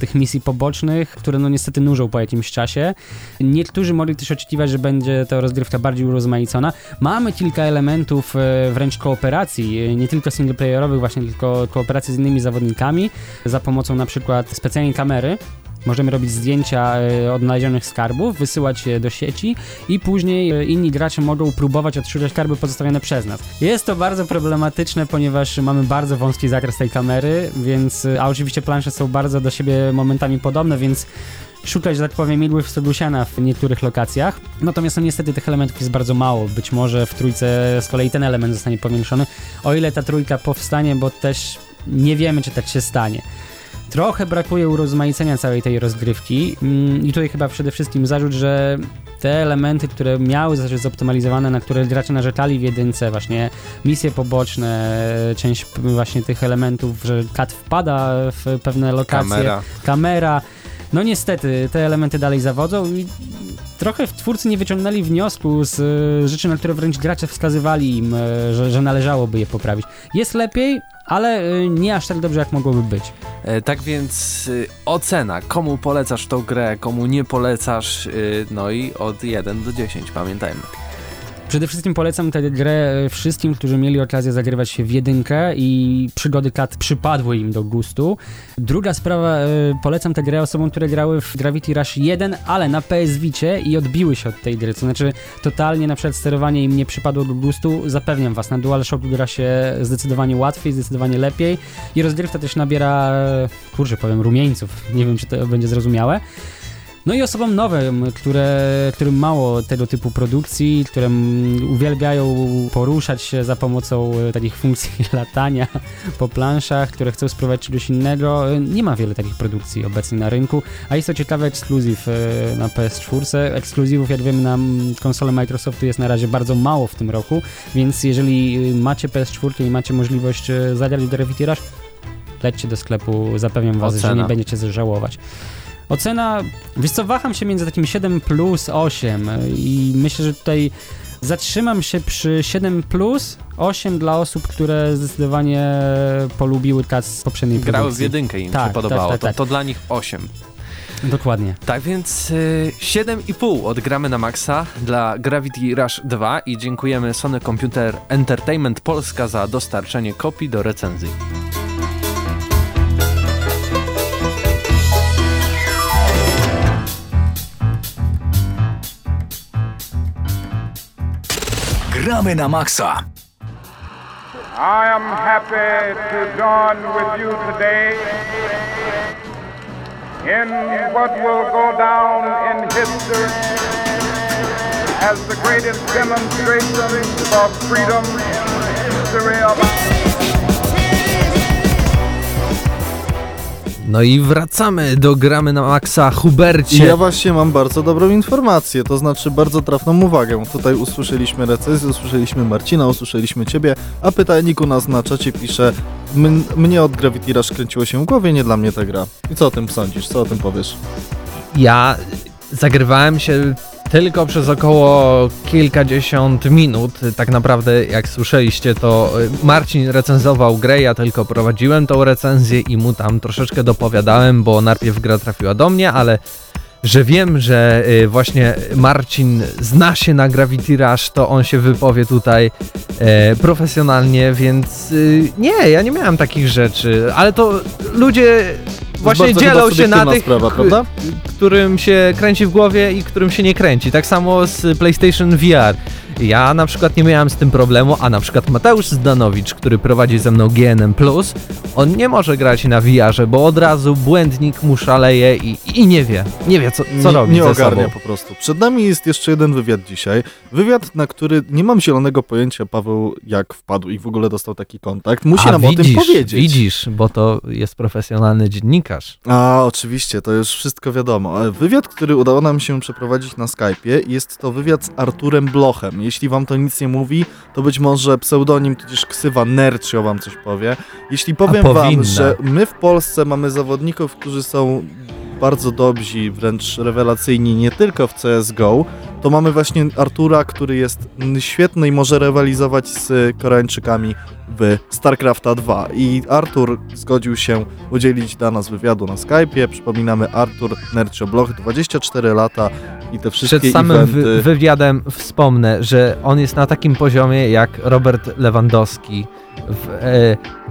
tych misji pobocznych, które no niestety nużą po jakimś czasie. Niektórzy mogli też oczekiwać, że będzie ta rozgrywka bardziej urozmaicona. Mamy kilka elementów wręcz kooperacji, nie tylko singleplayerowych właśnie, tylko kooperacji z innymi zawodnikami za pomocą na przykład specjalnej kamery. Możemy robić zdjęcia odnalezionych skarbów, wysyłać je do sieci i później inni gracze mogą próbować odszukać skarby pozostawione przez nas. Jest to bardzo problematyczne, ponieważ mamy bardzo wąski zakres tej kamery, więc, a oczywiście plansze są bardzo do siebie momentami podobne, więc szukać, że tak powiem, igły w stogusiana w niektórych lokacjach. Natomiast no, niestety tych elementów jest bardzo mało. Być może w trójce z kolei ten element zostanie powiększony, o ile ta trójka powstanie, bo też nie wiemy, czy tak się stanie. Trochę brakuje urozmaicenia całej tej rozgrywki i tutaj chyba przede wszystkim zarzut, że te elementy, które miały zostać zoptymalizowane, na które gracze narzekali w jedynce, właśnie misje poboczne, część właśnie tych elementów, że Kat wpada w pewne lokacje, kamera. No niestety, te elementy dalej zawodzą i trochę twórcy nie wyciągnęli wniosku z rzeczy, na które wręcz gracze wskazywali im, że należałoby je poprawić. Jest lepiej, ale nie aż tak dobrze, jak mogłoby być. Tak więc ocena. Komu polecasz tą grę, komu nie polecasz, no i od 1 do 10, pamiętajmy. Przede wszystkim polecam tę grę wszystkim, którzy mieli okazję zagrywać się w jedynkę i przygody Kat przypadły im do gustu. Druga sprawa, polecam tę grę osobom, które grały w Gravity Rush 1, ale na PS Vicie i odbiły się od tej gry, to znaczy totalnie na przykład sterowanie im nie przypadło do gustu. Zapewniam was, na DualShocku gra się zdecydowanie łatwiej, zdecydowanie lepiej i rozgrywka też nabiera, rumieńców, nie wiem, czy to będzie zrozumiałe. No i osobom nowym, którym mało tego typu produkcji, które uwielbiają poruszać się za pomocą takich funkcji latania po planszach, które chcą spróbować czegoś innego. Nie ma wiele takich produkcji obecnie na rynku, a jest to ciekawy ekskluzyw na PS4. Ekskluzywów, jak wiemy, na konsolę Microsoftu jest na razie bardzo mało w tym roku, więc jeżeli macie PS4 i macie możliwość zagrać w Gravity Rush, lećcie do sklepu, zapewniam was, że nie będziecie żałować. Ocena, wiesz co, waham się między takim 7+, 8 i myślę, że tutaj zatrzymam się przy 7+, 8 dla osób, które zdecydowanie polubiły Kat z poprzedniej produkcji. Grały w jedynkę i im się podobało, tak. To dla nich 8. Dokładnie. Tak więc 7,5 odgramy na maksa dla Gravity Rush 2 i dziękujemy Sony Computer Entertainment Polska za dostarczenie kopii do recenzji. Gramy na maksa. I am happy to dawn with you today in what will go down in history as the greatest demonstration of freedom in history of... No i wracamy do Gramy na Maxa. Hubercie. Ja właśnie mam bardzo dobrą informację, to znaczy bardzo trafną uwagę. Tutaj usłyszeliśmy recenzję, usłyszeliśmy Marcina, usłyszeliśmy Ciebie, a pytajnik u nas na czacie pisze: mnie od Gravity Rush kręciło się w głowie, nie dla mnie ta gra. I co o tym sądzisz? Co o tym powiesz? Ja zagrywałem się tylko przez około kilkadziesiąt minut. Tak naprawdę, jak słyszeliście, to Marcin recenzował grę, ja tylko prowadziłem tą recenzję i mu tam troszeczkę dopowiadałem, bo najpierw gra trafiła do mnie, ale że wiem, że właśnie Marcin zna się na Gravity Rush, to on się wypowie tutaj profesjonalnie, więc nie, ja nie miałem takich rzeczy, ale to ludzie... Właśnie dzielą się na tych, sprawa, którym się kręci w głowie i którym się nie kręci. Tak samo z PlayStation VR. Ja na przykład nie miałem z tym problemu, a na przykład Mateusz Zdanowicz, który prowadzi ze mną GNM+, on nie może grać na VR-ze, bo od razu błędnik mu szaleje i nie wie co robić. Nie ogarnia sobą po prostu. Przed nami jest jeszcze jeden wywiad dzisiaj. Wywiad, na który nie mam zielonego pojęcia, Paweł, jak wpadł i w ogóle dostał taki kontakt. Musi nam o tym powiedzieć. Widzisz, bo to jest profesjonalny dziennikarz. A, oczywiście, to już wszystko wiadomo. Wywiad, który udało nam się przeprowadzić na Skype'ie, jest to wywiad z Arturem Blochem. Jeśli wam to nic nie mówi, to być może pseudonim, tudzież ksywa Nerchio wam coś powie. Jeśli powiem wam, że my w Polsce mamy zawodników, którzy są bardzo dobrzy, wręcz rewelacyjni, nie tylko w CSGO, to mamy właśnie Artura, który jest świetny i może rywalizować z Koreańczykami w StarCrafta 2. I Artur zgodził się udzielić dla nas wywiadu na Skype'ie. Przypominamy, Artur Nerchio Bloch, 24 lata i te wszystkie eventy. Przed samym wywiadem wspomnę, że on jest na takim poziomie jak Robert Lewandowski.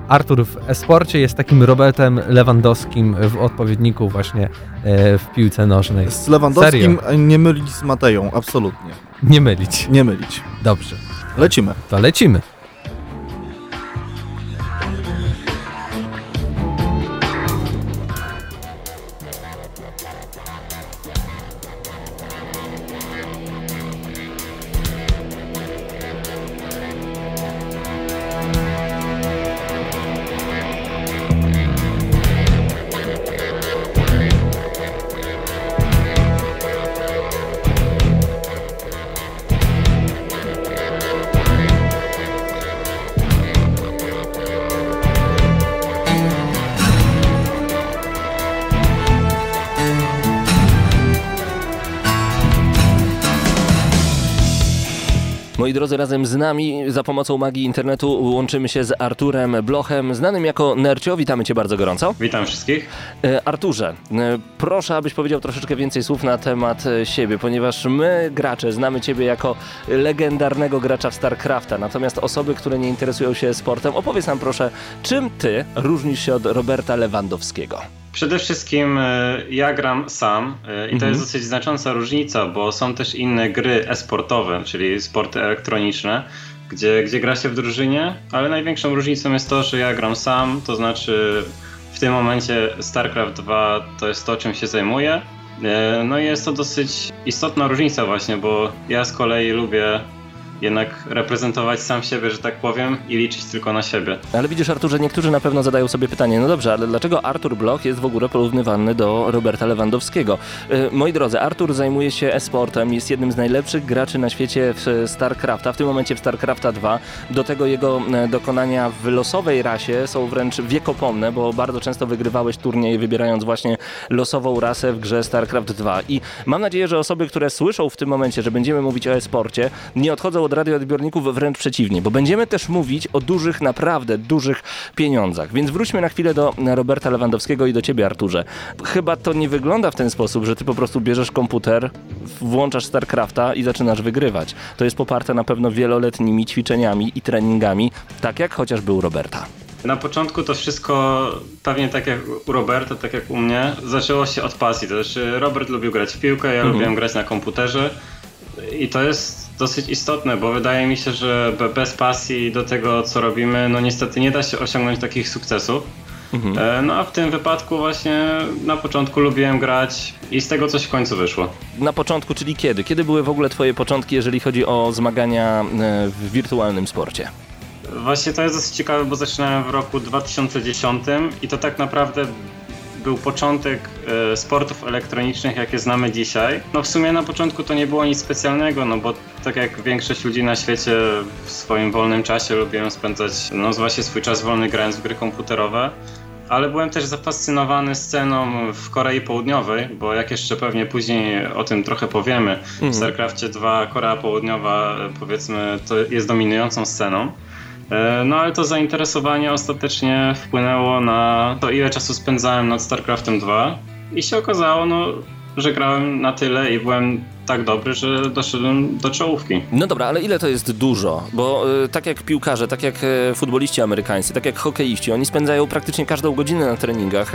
Artur w e-sporcie jest takim Robertem Lewandowskim w odpowiedniku właśnie w piłce nożnej. Z Lewandowskim nie mylić z Mateją, absolutnie. Nie mylić. Dobrze. Lecimy. To lecimy. Moi drodzy, razem z nami za pomocą magii internetu łączymy się z Arturem Blochem, znanym jako Nerchio. Witamy Cię bardzo gorąco. Witam wszystkich. Arturze, proszę, abyś powiedział troszeczkę więcej słów na temat siebie, ponieważ my, gracze, znamy Ciebie jako legendarnego gracza w StarCrafta, natomiast osoby, które nie interesują się sportem, opowiedz nam proszę, czym Ty różnisz się od Roberta Lewandowskiego? Przede wszystkim ja gram sam i to jest dosyć znacząca różnica, bo są też inne gry e-sportowe, czyli sporty elektroniczne, gdzie gra się w drużynie, ale największą różnicą jest to, że ja gram sam, to znaczy w tym momencie StarCraft 2 to jest to, czym się zajmuję. No i jest to dosyć istotna różnica właśnie, bo ja z kolei lubię jednak reprezentować sam siebie, że tak powiem, i liczyć tylko na siebie. Ale widzisz, Arturze, niektórzy na pewno zadają sobie pytanie, no dobrze, ale dlaczego Artur Bloch jest w ogóle porównywany do Roberta Lewandowskiego? Moi drodzy, Artur zajmuje się e-sportem, jest jednym z najlepszych graczy na świecie w StarCrafta, w tym momencie w StarCrafta 2. Do tego jego dokonania w losowej rasie są wręcz wiekopomne, bo bardzo często wygrywałeś turniej, wybierając właśnie losową rasę w grze StarCraft 2. I mam nadzieję, że osoby, które słyszą w tym momencie, że będziemy mówić o e-sporcie, nie odchodzą od radioodbiorników, wręcz przeciwnie, bo będziemy też mówić o dużych, naprawdę dużych pieniądzach. Więc wróćmy na chwilę do Roberta Lewandowskiego i do Ciebie, Arturze. Chyba to nie wygląda w ten sposób, że Ty po prostu bierzesz komputer, włączasz StarCrafta i zaczynasz wygrywać. To jest poparte na pewno wieloletnimi ćwiczeniami i treningami, tak jak chociażby u Roberta. Na początku to wszystko, pewnie tak jak u Roberta, tak jak u mnie, zaczęło się od pasji. To znaczy Robert lubił grać w piłkę, ja lubiłem grać na komputerze i to jest dosyć istotne, bo wydaje mi się, że bez pasji do tego, co robimy, no niestety nie da się osiągnąć takich sukcesów. No a w tym wypadku właśnie na początku lubiłem grać i z tego coś w końcu wyszło. Na początku, czyli kiedy? Kiedy były w ogóle twoje początki, jeżeli chodzi o zmagania w wirtualnym sporcie? Właśnie to jest dosyć ciekawe, bo zaczynałem w roku 2010 i to tak naprawdę był początek sportów elektronicznych, jakie znamy dzisiaj. No w sumie na początku to nie było nic specjalnego, no bo tak jak większość ludzi na świecie w swoim wolnym czasie lubiłem spędzać no właśnie swój czas wolny grając w gry komputerowe, ale byłem też zafascynowany sceną w Korei Południowej, bo jak jeszcze pewnie później o tym trochę powiemy, w StarCraftie 2 Korea Południowa powiedzmy to jest dominującą sceną. No ale to zainteresowanie ostatecznie wpłynęło na to, ile czasu spędzałem nad StarCraftem 2 i się okazało, no, że grałem na tyle i byłem tak dobry, że doszedłem do czołówki. No dobra, ale ile to jest dużo? Bo tak jak piłkarze, tak jak futboliści amerykańscy, tak jak hokeiści, oni spędzają praktycznie każdą godzinę na treningach.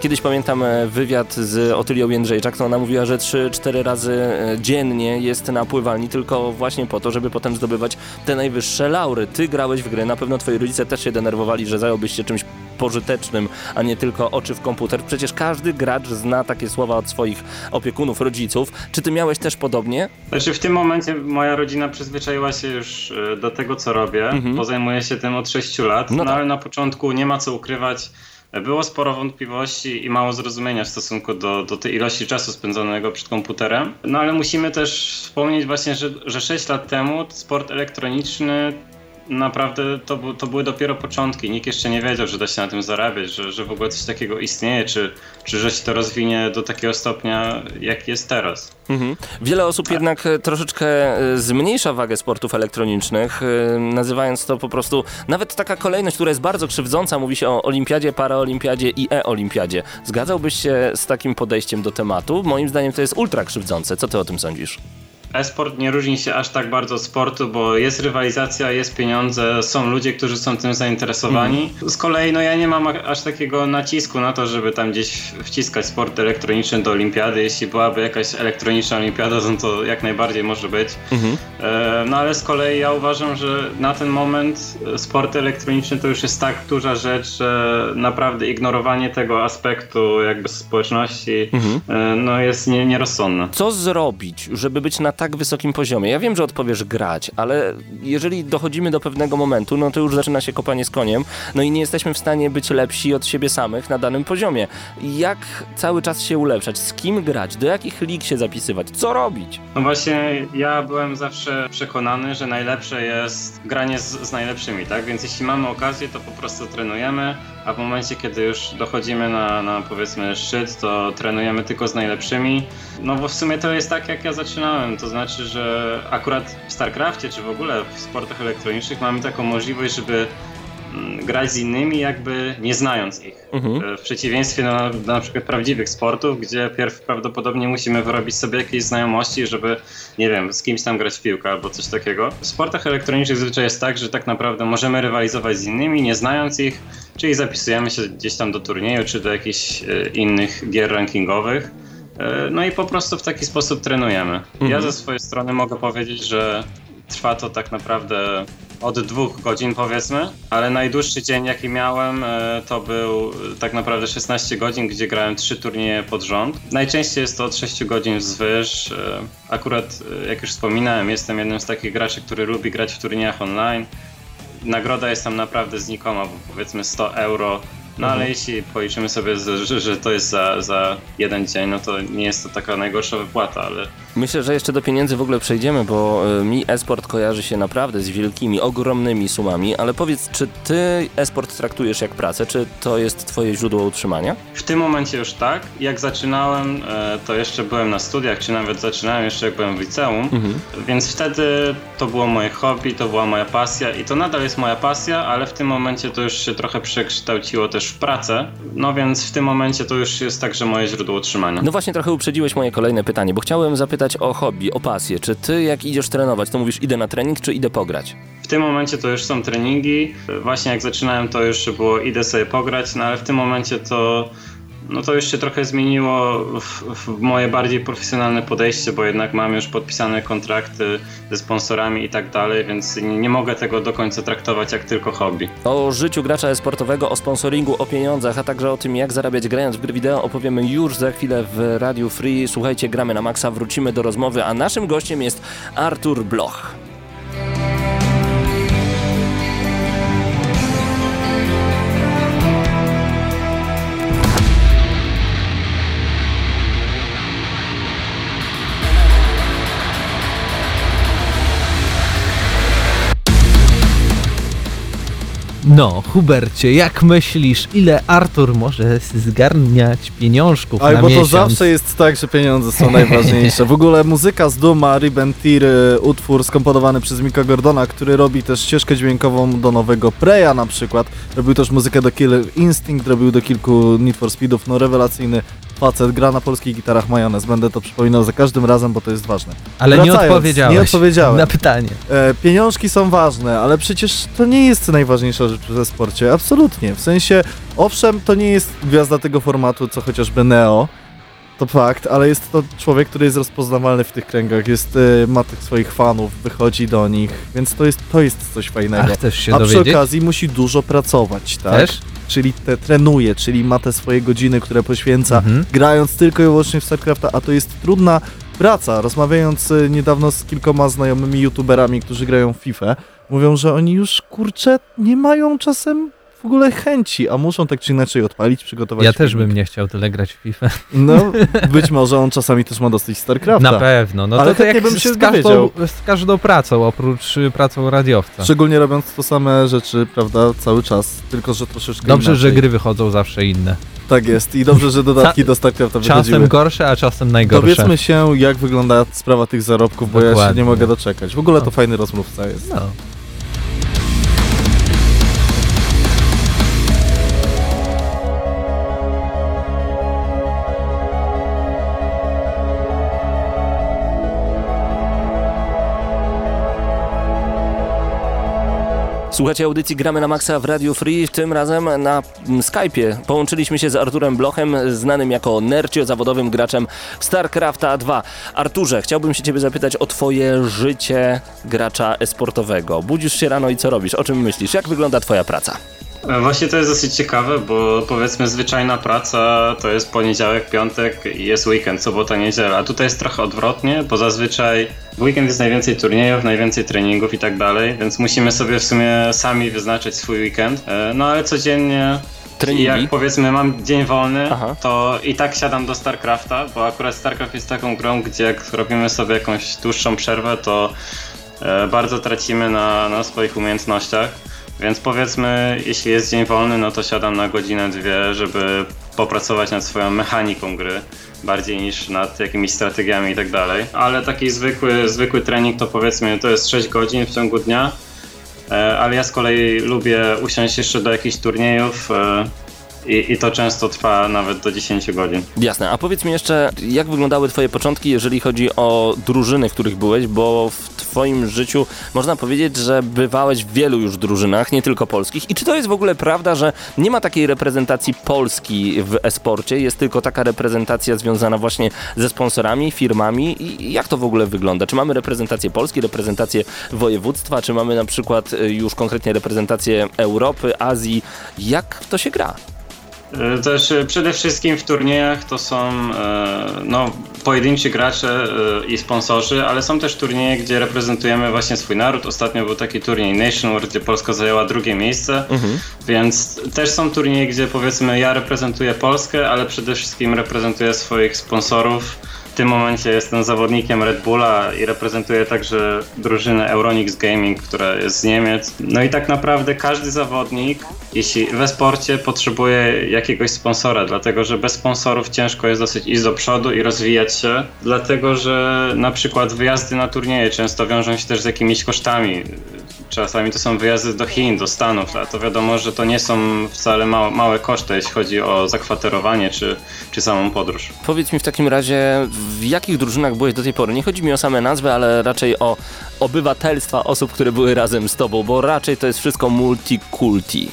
Kiedyś pamiętam wywiad z Otylią Jędrzejczak, to ona mówiła, że 3-4 razy dziennie jest na pływalni tylko właśnie po to, żeby potem zdobywać te najwyższe laury. Ty grałeś w gry, na pewno twoi rodzice też się denerwowali, że zająłbyś się czymś pożytecznym, a nie tylko oczy w komputer. Przecież każdy gracz zna takie słowa od swoich opiekunów, rodziców. Czy ty miałeś też podobnie? Znaczy w tym momencie moja rodzina przyzwyczaiła się już do tego, co robię, bo zajmuję się tym od 6 lat, no tak. Ale na początku nie ma co ukrywać. Było sporo wątpliwości i mało zrozumienia w stosunku do tej ilości czasu spędzonego przed komputerem. No ale musimy też wspomnieć właśnie, że 6 lat temu sport elektroniczny naprawdę to były dopiero początki. Nikt jeszcze nie wiedział, że da się na tym zarabiać, że w ogóle coś takiego istnieje, czy że się to rozwinie do takiego stopnia, jak jest teraz. Wiele osób jednak troszeczkę zmniejsza wagę sportów elektronicznych, nazywając to po prostu, nawet taka kolejność, która jest bardzo krzywdząca, mówi się o olimpiadzie, paraolimpiadzie i e-olimpiadzie. Zgadzałbyś się z takim podejściem do tematu? Moim zdaniem to jest ultra krzywdzące. Co ty o tym sądzisz? E-sport nie różni się aż tak bardzo od sportu, bo jest rywalizacja, jest pieniądze, są ludzie, którzy są tym zainteresowani. Z kolei no ja nie mam aż takiego nacisku na to, żeby tam gdzieś wciskać sport elektroniczny do olimpiady. Jeśli byłaby jakaś elektroniczna olimpiada, to jak najbardziej może być. No ale z kolei ja uważam, że na ten moment sport elektroniczny to już jest tak duża rzecz, że naprawdę ignorowanie tego aspektu jakby społeczności no jest nierozsądne. Co zrobić, żeby być na tak wysokim poziomie? Ja wiem, że odpowiesz grać, ale jeżeli dochodzimy do pewnego momentu, no to już zaczyna się kopanie z koniem, no i nie jesteśmy w stanie być lepsi od siebie samych na danym poziomie. Jak cały czas się ulepszać? Z kim grać? Do jakich lig się zapisywać? Co robić? No właśnie ja byłem zawsze przekonany, że najlepsze jest granie z najlepszymi, tak? Więc jeśli mamy okazję, to po prostu trenujemy, a w momencie, kiedy już dochodzimy na powiedzmy szczyt, to trenujemy tylko z najlepszymi. No bo w sumie to jest tak, jak ja zaczynałem. To znaczy, że akurat w StarCraftie, czy w ogóle w sportach elektronicznych mamy taką możliwość, żeby grać z innymi jakby nie znając ich. W przeciwieństwie do na przykład prawdziwych sportów, gdzie prawdopodobnie musimy wyrobić sobie jakieś znajomości, żeby, nie wiem, z kimś tam grać w piłkę albo coś takiego. W sportach elektronicznych zwyczaj jest tak, że tak naprawdę możemy rywalizować z innymi, nie znając ich, czyli zapisujemy się gdzieś tam do turnieju, czy do jakichś innych gier rankingowych. No i po prostu w taki sposób trenujemy. Ja ze swojej strony mogę powiedzieć, że trwa to tak naprawdę od 2 godzin powiedzmy, ale najdłuższy dzień jaki miałem to był tak naprawdę 16 godzin, gdzie grałem 3 turnieje pod rząd. Najczęściej jest to od 6 godzin wzwyż. Akurat jak już wspominałem, jestem jednym z takich graczy, który lubi grać w turniejach online. Nagroda jest tam naprawdę znikoma, bo powiedzmy 100 euro. No ale jeśli policzymy sobie, że to jest za jeden dzień, no to nie jest to taka najgorsza wypłata, ale... Myślę, że jeszcze do pieniędzy w ogóle przejdziemy, bo mi e-sport kojarzy się naprawdę z wielkimi, ogromnymi sumami, ale powiedz, czy ty e-sport traktujesz jak pracę, czy to jest twoje źródło utrzymania? W tym momencie już tak. Jak zaczynałem, to jeszcze byłem na studiach, czy nawet zaczynałem jeszcze jak byłem w liceum, więc wtedy to było moje hobby, to była moja pasja i to nadal jest moja pasja, ale w tym momencie to już się trochę przekształciło też w pracę, no więc w tym momencie to już jest także moje źródło utrzymania. No właśnie trochę uprzedziłeś moje kolejne pytanie, bo chciałem zapytać o hobby, o pasję. Czy ty jak idziesz trenować, to mówisz idę na trening, czy idę pograć? W tym momencie to już są treningi, właśnie jak zaczynałem to już było idę sobie pograć, no ale w tym momencie to No to już się trochę zmieniło w moje bardziej profesjonalne podejście, bo jednak mam już podpisane kontrakty ze sponsorami i tak dalej, więc nie mogę tego do końca traktować jak tylko hobby. O życiu gracza e-sportowego, o sponsoringu, o pieniądzach, a także o tym, jak zarabiać grając w gry wideo opowiemy już za chwilę w Radiu Free. Słuchajcie, Gramy na Maxa, wrócimy do rozmowy, a naszym gościem jest Artur Bloch. No, Hubercie, jak myślisz, ile Artur może zgarniać pieniążków na miesiąc? Bo to zawsze jest tak, że pieniądze są najważniejsze. W ogóle muzyka z Duma, Ribbon Tear, utwór skomponowany przez Micka Gordona, który robi też ścieżkę dźwiękową do nowego Preya na przykład. Robił też muzykę do Killer Instinct, robił do kilku Need for Speedów, no rewelacyjny facet, gra na polskich gitarach Majonez. Będę to przypominał za każdym razem, bo to jest ważne. Ale nie odpowiedziałem na pytanie. Pieniążki są ważne, ale przecież to nie jest najważniejsza rzecz w e-sporcie. Absolutnie. W sensie, owszem, to nie jest gwiazda tego formatu, co chociażby Neo. To fakt, ale jest to człowiek, który jest rozpoznawalny w tych kręgach, jest, ma tych swoich fanów, wychodzi do nich, więc to jest coś fajnego. Ach, też się dowiedzieć? A przy okazji musi dużo pracować, tak? Też? Czyli trenuje, czyli ma te swoje godziny, które poświęca, grając tylko i wyłącznie w StarCrafta, a to jest trudna praca. Rozmawiając niedawno z kilkoma znajomymi youtuberami, którzy grają w FIFA, mówią, że oni już, kurczę, nie mają czasem w ogóle chęci, a muszą tak czy inaczej odpalić, przygotować. Ja też bym nie chciał tyle grać w FIFA. No, być może on czasami też ma dosyć StarCrafta. Na pewno, no ale to jak bym się z każdą pracą, oprócz pracą radiowca. Szczególnie robiąc to same rzeczy, prawda, cały czas, tylko że troszeczkę dobrze, inaczej. Że gry wychodzą zawsze inne. Tak jest i dobrze, że dodatki do StarCrafta wychodziły. Czasem gorsze, a czasem najgorsze. Dowiedzmy się, jak wygląda sprawa tych zarobków, bo dokładnie. Ja się nie mogę doczekać. W ogóle to fajny rozmówca jest. No. Słuchajcie, audycji Gramy na Maxa w Radiu Free, tym razem na Skype'ie. Połączyliśmy się z Arturem Blochem, znanym jako Nerchio, zawodowym graczem StarCrafta 2. Arturze, chciałbym się ciebie zapytać o twoje życie gracza e-sportowego. Budzisz się rano i co robisz? O czym myślisz? Jak wygląda twoja praca? Właśnie to jest dosyć ciekawe, bo powiedzmy zwyczajna praca to jest poniedziałek, piątek i jest weekend, sobota, niedziela. A tutaj jest trochę odwrotnie, bo zazwyczaj w weekend jest najwięcej turniejów, najwięcej treningów i tak dalej, więc musimy sobie w sumie sami wyznaczyć swój weekend. No ale codziennie, jak powiedzmy mam dzień wolny, to i tak siadam do StarCrafta, bo akurat StarCraft jest taką grą, gdzie jak robimy sobie jakąś dłuższą przerwę, to bardzo tracimy na swoich umiejętnościach. Więc powiedzmy, jeśli jest dzień wolny, no to siadam na godzinę, dwie, żeby popracować nad swoją mechaniką gry, bardziej niż nad jakimiś strategiami i tak dalej. Ale taki zwykły trening to powiedzmy, to jest 6 godzin w ciągu dnia, ale ja z kolei lubię usiąść jeszcze do jakichś turniejów, I to często trwa nawet do 10 godzin. Jasne, a powiedz mi jeszcze, jak wyglądały twoje początki, jeżeli chodzi o drużyny, w których byłeś, bo w twoim życiu można powiedzieć, że bywałeś w wielu już drużynach, nie tylko polskich. I czy to jest w ogóle prawda, że nie ma takiej reprezentacji Polski w e-sporcie, jest tylko taka reprezentacja związana właśnie ze sponsorami, firmami? I jak to w ogóle wygląda? Czy mamy reprezentację Polski, reprezentację województwa, czy mamy na przykład już konkretnie reprezentację Europy, Azji? Jak to się gra? Też przede wszystkim w turniejach to są pojedynczy gracze i sponsorzy, ale są też turnieje, gdzie reprezentujemy właśnie swój naród. Ostatnio był taki turniej Nation World, gdzie Polska zajęła 2 miejsce, więc też są turnieje, gdzie powiedzmy ja reprezentuję Polskę, ale przede wszystkim reprezentuję swoich sponsorów. W tym momencie jestem zawodnikiem Red Bulla i reprezentuję także drużynę Euronics Gaming, która jest z Niemiec. No i tak naprawdę każdy zawodnik, jeśli we sporcie, potrzebuje jakiegoś sponsora, dlatego że bez sponsorów ciężko jest dosyć iść do przodu i rozwijać się, dlatego że na przykład wyjazdy na turnieje często wiążą się też z jakimiś kosztami. Czasami to są wyjazdy do Chin, do Stanów, a to wiadomo, że to nie są wcale małe koszty, jeśli chodzi o zakwaterowanie czy samą podróż. Powiedz mi w takim razie, w jakich drużynach byłeś do tej pory? Nie chodzi mi o same nazwy, ale raczej o obywatelstwa osób, które były razem z tobą, bo raczej to jest wszystko multikulti.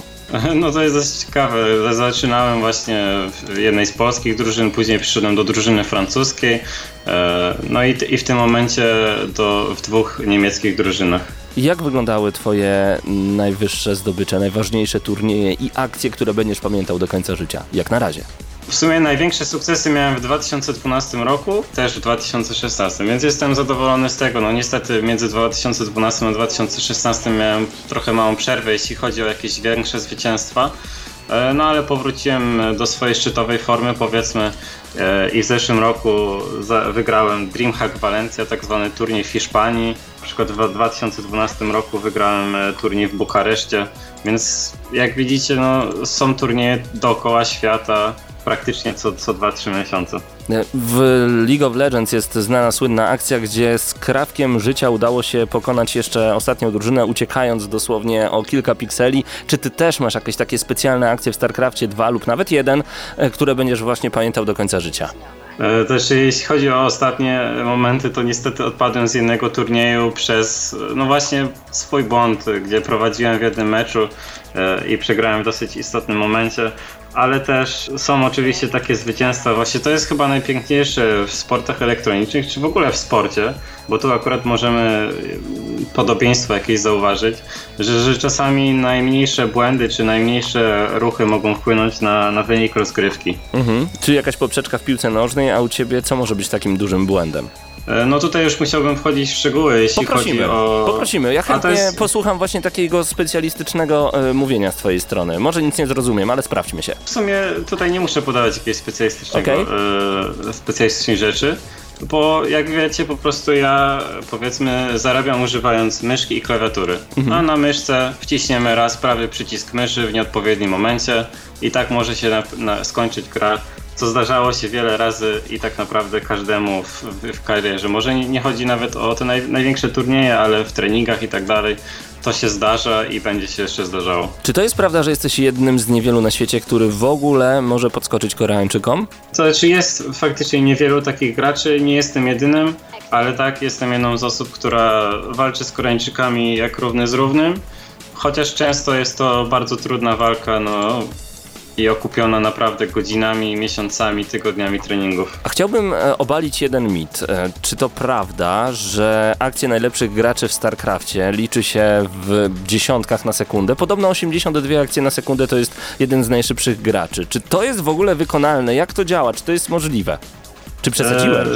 No to jest dość ciekawe. Zaczynałem właśnie w jednej z polskich drużyn, później przyszedłem do drużyny francuskiej, no i w tym momencie to w dwóch niemieckich drużynach. Jak wyglądały twoje najwyższe zdobycze, najważniejsze turnieje i akcje, które będziesz pamiętał do końca życia, jak na razie? W sumie największe sukcesy miałem w 2012 roku, też w 2016, więc jestem zadowolony z tego. No niestety między 2012 a 2016 miałem trochę małą przerwę, jeśli chodzi o jakieś większe zwycięstwa. No ale powróciłem do swojej szczytowej formy, powiedzmy, i w zeszłym roku wygrałem Dreamhack Valencia, tak zwany turniej w Hiszpanii. Na przykład w 2012 roku wygrałem turniej w Bukareszcie, więc jak widzicie, no, są turnieje dookoła świata praktycznie co 2-3 miesiące. W League of Legends jest znana słynna akcja, gdzie z krawkiem życia udało się pokonać jeszcze ostatnią drużynę, uciekając dosłownie o kilka pikseli. Czy ty też masz jakieś takie specjalne akcje w StarCraftie 2 lub nawet 1, które będziesz właśnie pamiętał do końca życia? Też jeśli chodzi o ostatnie momenty, to niestety odpadłem z jednego turnieju przez no właśnie swój błąd, gdzie prowadziłem w jednym meczu i przegrałem w dosyć istotnym momencie. Ale też są oczywiście takie zwycięstwa, właśnie to jest chyba najpiękniejsze w sportach elektronicznych, czy w ogóle w sporcie, bo tu akurat możemy podobieństwo jakieś zauważyć, że czasami najmniejsze błędy, czy najmniejsze ruchy mogą wpłynąć na wynik rozgrywki. Mhm. Czyli jakaś poprzeczka w piłce nożnej, a u ciebie co może być takim dużym błędem? No tutaj już musiałbym wchodzić w szczegóły, jeśli chodzi o... Poprosimy, ja chętnie posłucham właśnie takiego specjalistycznego mówienia z twojej strony. Może nic nie zrozumiem, ale sprawdźmy się. W sumie tutaj nie muszę podawać jakiejś specjalistycznej rzeczy, bo jak wiecie, po prostu ja, powiedzmy, zarabiam używając myszki i klawiatury. Mhm. A na myszce wciśniemy raz prawy przycisk myszy w nieodpowiednim momencie i tak może się skończyć gra, co zdarzało się wiele razy i tak naprawdę każdemu w karierze. Może nie chodzi nawet o te największe turnieje, ale w treningach i tak dalej. To się zdarza i będzie się jeszcze zdarzało. Czy to jest prawda, że jesteś jednym z niewielu na świecie, który w ogóle może podskoczyć Koreańczykom? To znaczy jest faktycznie niewielu takich graczy, nie jestem jedynym, ale tak, jestem jedną z osób, która walczy z Koreańczykami jak równy z równym, chociaż często jest to bardzo trudna walka, no... i okupiona naprawdę godzinami, miesiącami, tygodniami treningów. A chciałbym obalić jeden mit. Czy to prawda, że akcje najlepszych graczy w StarCraftie liczy się w dziesiątkach na sekundę? Podobno 82 akcje na sekundę to jest jeden z najszybszych graczy. Czy to jest w ogóle wykonalne? Jak to działa? Czy to jest możliwe? Czy przesadziłem?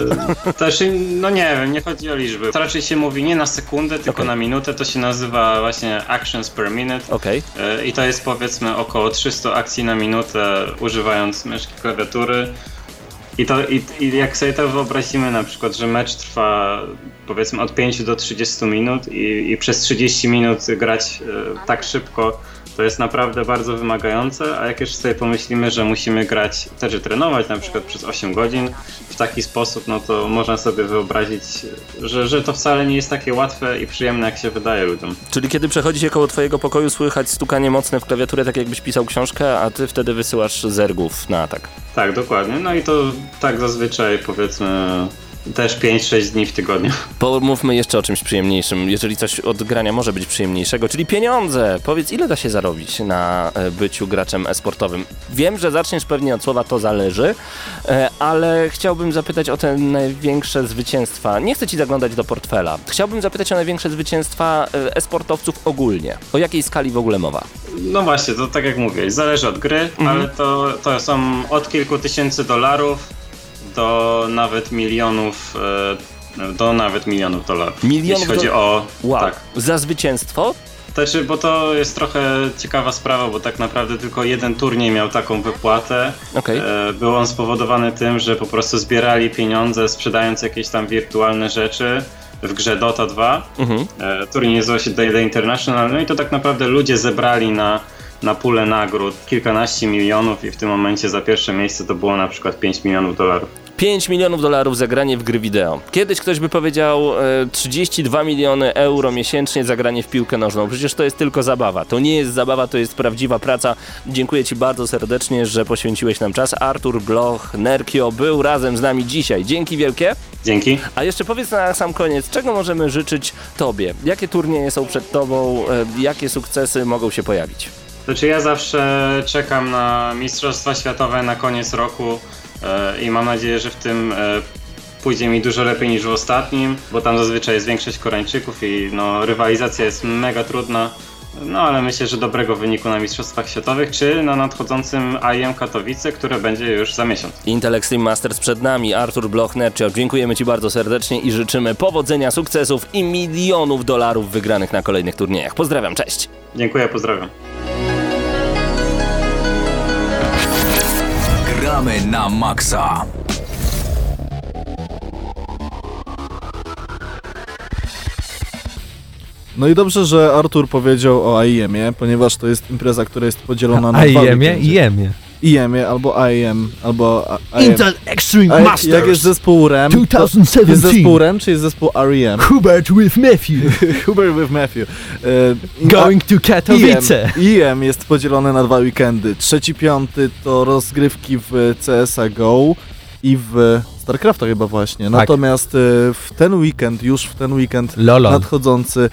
Też, no nie wiem, nie chodzi o liczby. To raczej się mówi nie na sekundę, tylko na minutę. To się nazywa właśnie actions per minute. I to jest powiedzmy około 300 akcji na minutę, używając myszki, klawiatury. I jak sobie to wyobrazimy, na przykład, że mecz trwa powiedzmy od 5 do 30 minut i przez 30 minut grać tak szybko, to jest naprawdę bardzo wymagające, a jak jeszcze sobie pomyślimy, że musimy grać, też trenować na przykład przez 8 godzin w taki sposób, no to można sobie wyobrazić, że to wcale nie jest takie łatwe i przyjemne, jak się wydaje ludziom. Czyli kiedy przechodzi się koło twojego pokoju, słychać stukanie mocne w klawiaturę, tak jakbyś pisał książkę, a ty wtedy wysyłasz zergów na atak. Tak, dokładnie. No i to tak zazwyczaj, powiedzmy, też 5-6 dni w tygodniu. Pomówmy jeszcze o czymś przyjemniejszym, jeżeli coś od grania może być przyjemniejszego, czyli pieniądze. Powiedz, ile da się zarobić na byciu graczem e-sportowym? Wiem, że zaczniesz pewnie od słowa to zależy, ale chciałbym zapytać o te największe zwycięstwa. Nie chcę ci zaglądać do portfela. Chciałbym zapytać o największe zwycięstwa e-sportowców ogólnie. O jakiej skali w ogóle mowa? No właśnie, to tak jak mówię, zależy od gry, ale to są od kilku tysięcy dolarów do nawet milionów dolarów. Milionów jeśli chodzi o... Wow. Tak. Za zwycięstwo? Znaczy, bo to jest trochę ciekawa sprawa, bo tak naprawdę tylko jeden turniej miał taką wypłatę. Był on spowodowany tym, że po prostu zbierali pieniądze, sprzedając jakieś tam wirtualne rzeczy w grze Dota 2. Turniej nazywa się The International, no i to tak naprawdę ludzie zebrali na pulę nagród kilkanaście milionów i w tym momencie za pierwsze miejsce to było na przykład 5 milionów dolarów. 5 milionów dolarów za granie w gry wideo. Kiedyś ktoś by powiedział 32 miliony euro miesięcznie za granie w piłkę nożną. Przecież to jest tylko zabawa. To nie jest zabawa, to jest prawdziwa praca. Dziękuję ci bardzo serdecznie, że poświęciłeś nam czas. Artur Bloch, Nerchio był razem z nami dzisiaj. Dzięki wielkie. Dzięki. A jeszcze powiedz na sam koniec, czego możemy życzyć tobie? Jakie turnieje są przed tobą? Jakie sukcesy mogą się pojawić? Znaczy ja zawsze czekam na Mistrzostwa Światowe na koniec roku i mam nadzieję, że w tym pójdzie mi dużo lepiej niż w ostatnim, bo tam zazwyczaj jest większość Koreańczyków i no, rywalizacja jest mega trudna. No ale myślę, że dobrego wyniku na Mistrzostwach Światowych, czy na nadchodzącym IEM Katowice, które będzie już za miesiąc. Intel Extreme Masters przed nami, Artur Bloch, Nerchio. Dziękujemy Ci bardzo serdecznie i życzymy powodzenia, sukcesów i milionów dolarów wygranych na kolejnych turniejach. Pozdrawiam, cześć! Dziękuję, pozdrawiam. Gramy na maksa. No i dobrze, że Artur powiedział o IEM-ie, ponieważ to jest impreza, która jest podzielona na dwa weekendy. IEM-ie albo IEM, albo IEM. Intel Extreme Masters. Jak jest zespół REM, 2017. Jest zespół REM, czy jest zespół REM? Hubert with Matthew. Hubert with Matthew. Going to Katowice. IEM jest podzielone na dwa weekendy. 3-5 to rozgrywki w CS:GO GO i w StarCrafta chyba właśnie. Tak. Natomiast w ten weekend nadchodzący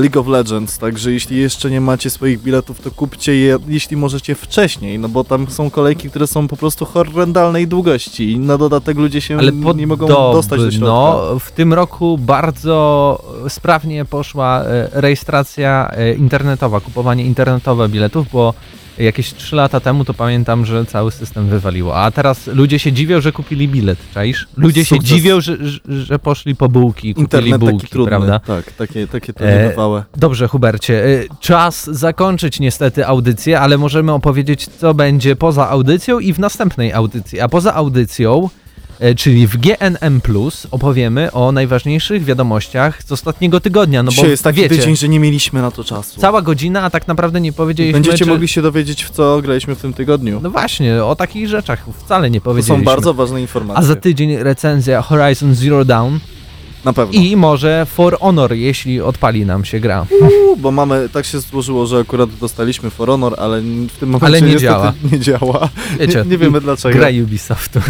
League of Legends, także jeśli jeszcze nie macie swoich biletów, to kupcie je, jeśli możecie wcześniej, no bo tam są kolejki, które są po prostu horrendalnej długości i na dodatek ludzie się nie mogą dostać do środka. No, w tym roku bardzo sprawnie poszła rejestracja internetowa, kupowanie internetowe biletów, bo jakieś 3 lata temu to pamiętam, że cały system wywaliło, a teraz ludzie się dziwią, że kupili bilet, czaisz? Ludzie sukces. Się dziwią, że poszli po bułki, kupili internet bułki, taki trudny, prawda? Tak, takie to niebywałe. Dobrze, Hubercie, czas zakończyć niestety audycję, ale możemy opowiedzieć, co będzie poza audycją i w następnej audycji, a poza audycją, czyli w GNM+, opowiemy o najważniejszych wiadomościach z ostatniego tygodnia. No bo dzisiaj jest taki tydzień, że nie mieliśmy na to czasu. Cała godzina, a tak naprawdę nie powiedzieliśmy... Będziecie mogli się dowiedzieć, w co graliśmy w tym tygodniu. No właśnie, o takich rzeczach wcale nie powiedzieliśmy. To są bardzo ważne informacje. A za tydzień recenzja Horizon Zero Dawn. Na pewno. I może For Honor, jeśli odpali nam się gra. Bo mamy, tak się złożyło, że akurat dostaliśmy For Honor, ale w tym momencie nie działa. Wiecie, nie wiemy dlaczego. Gra Ubisoftu.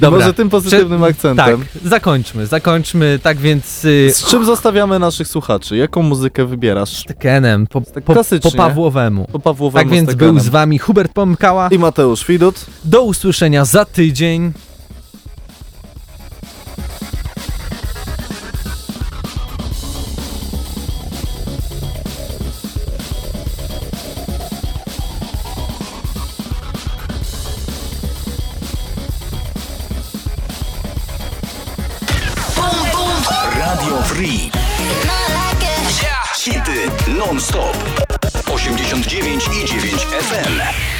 Dobra. Może tym pozytywnym akcentem. Tak, zakończmy, tak więc... Z czym zostawiamy naszych słuchaczy? Jaką muzykę wybierasz? Z Tekenem, po Pawłowemu. Tak więc był z wami Hubert Pomykała i Mateusz Widut. Do usłyszenia za tydzień. Non-stop 89,9 FM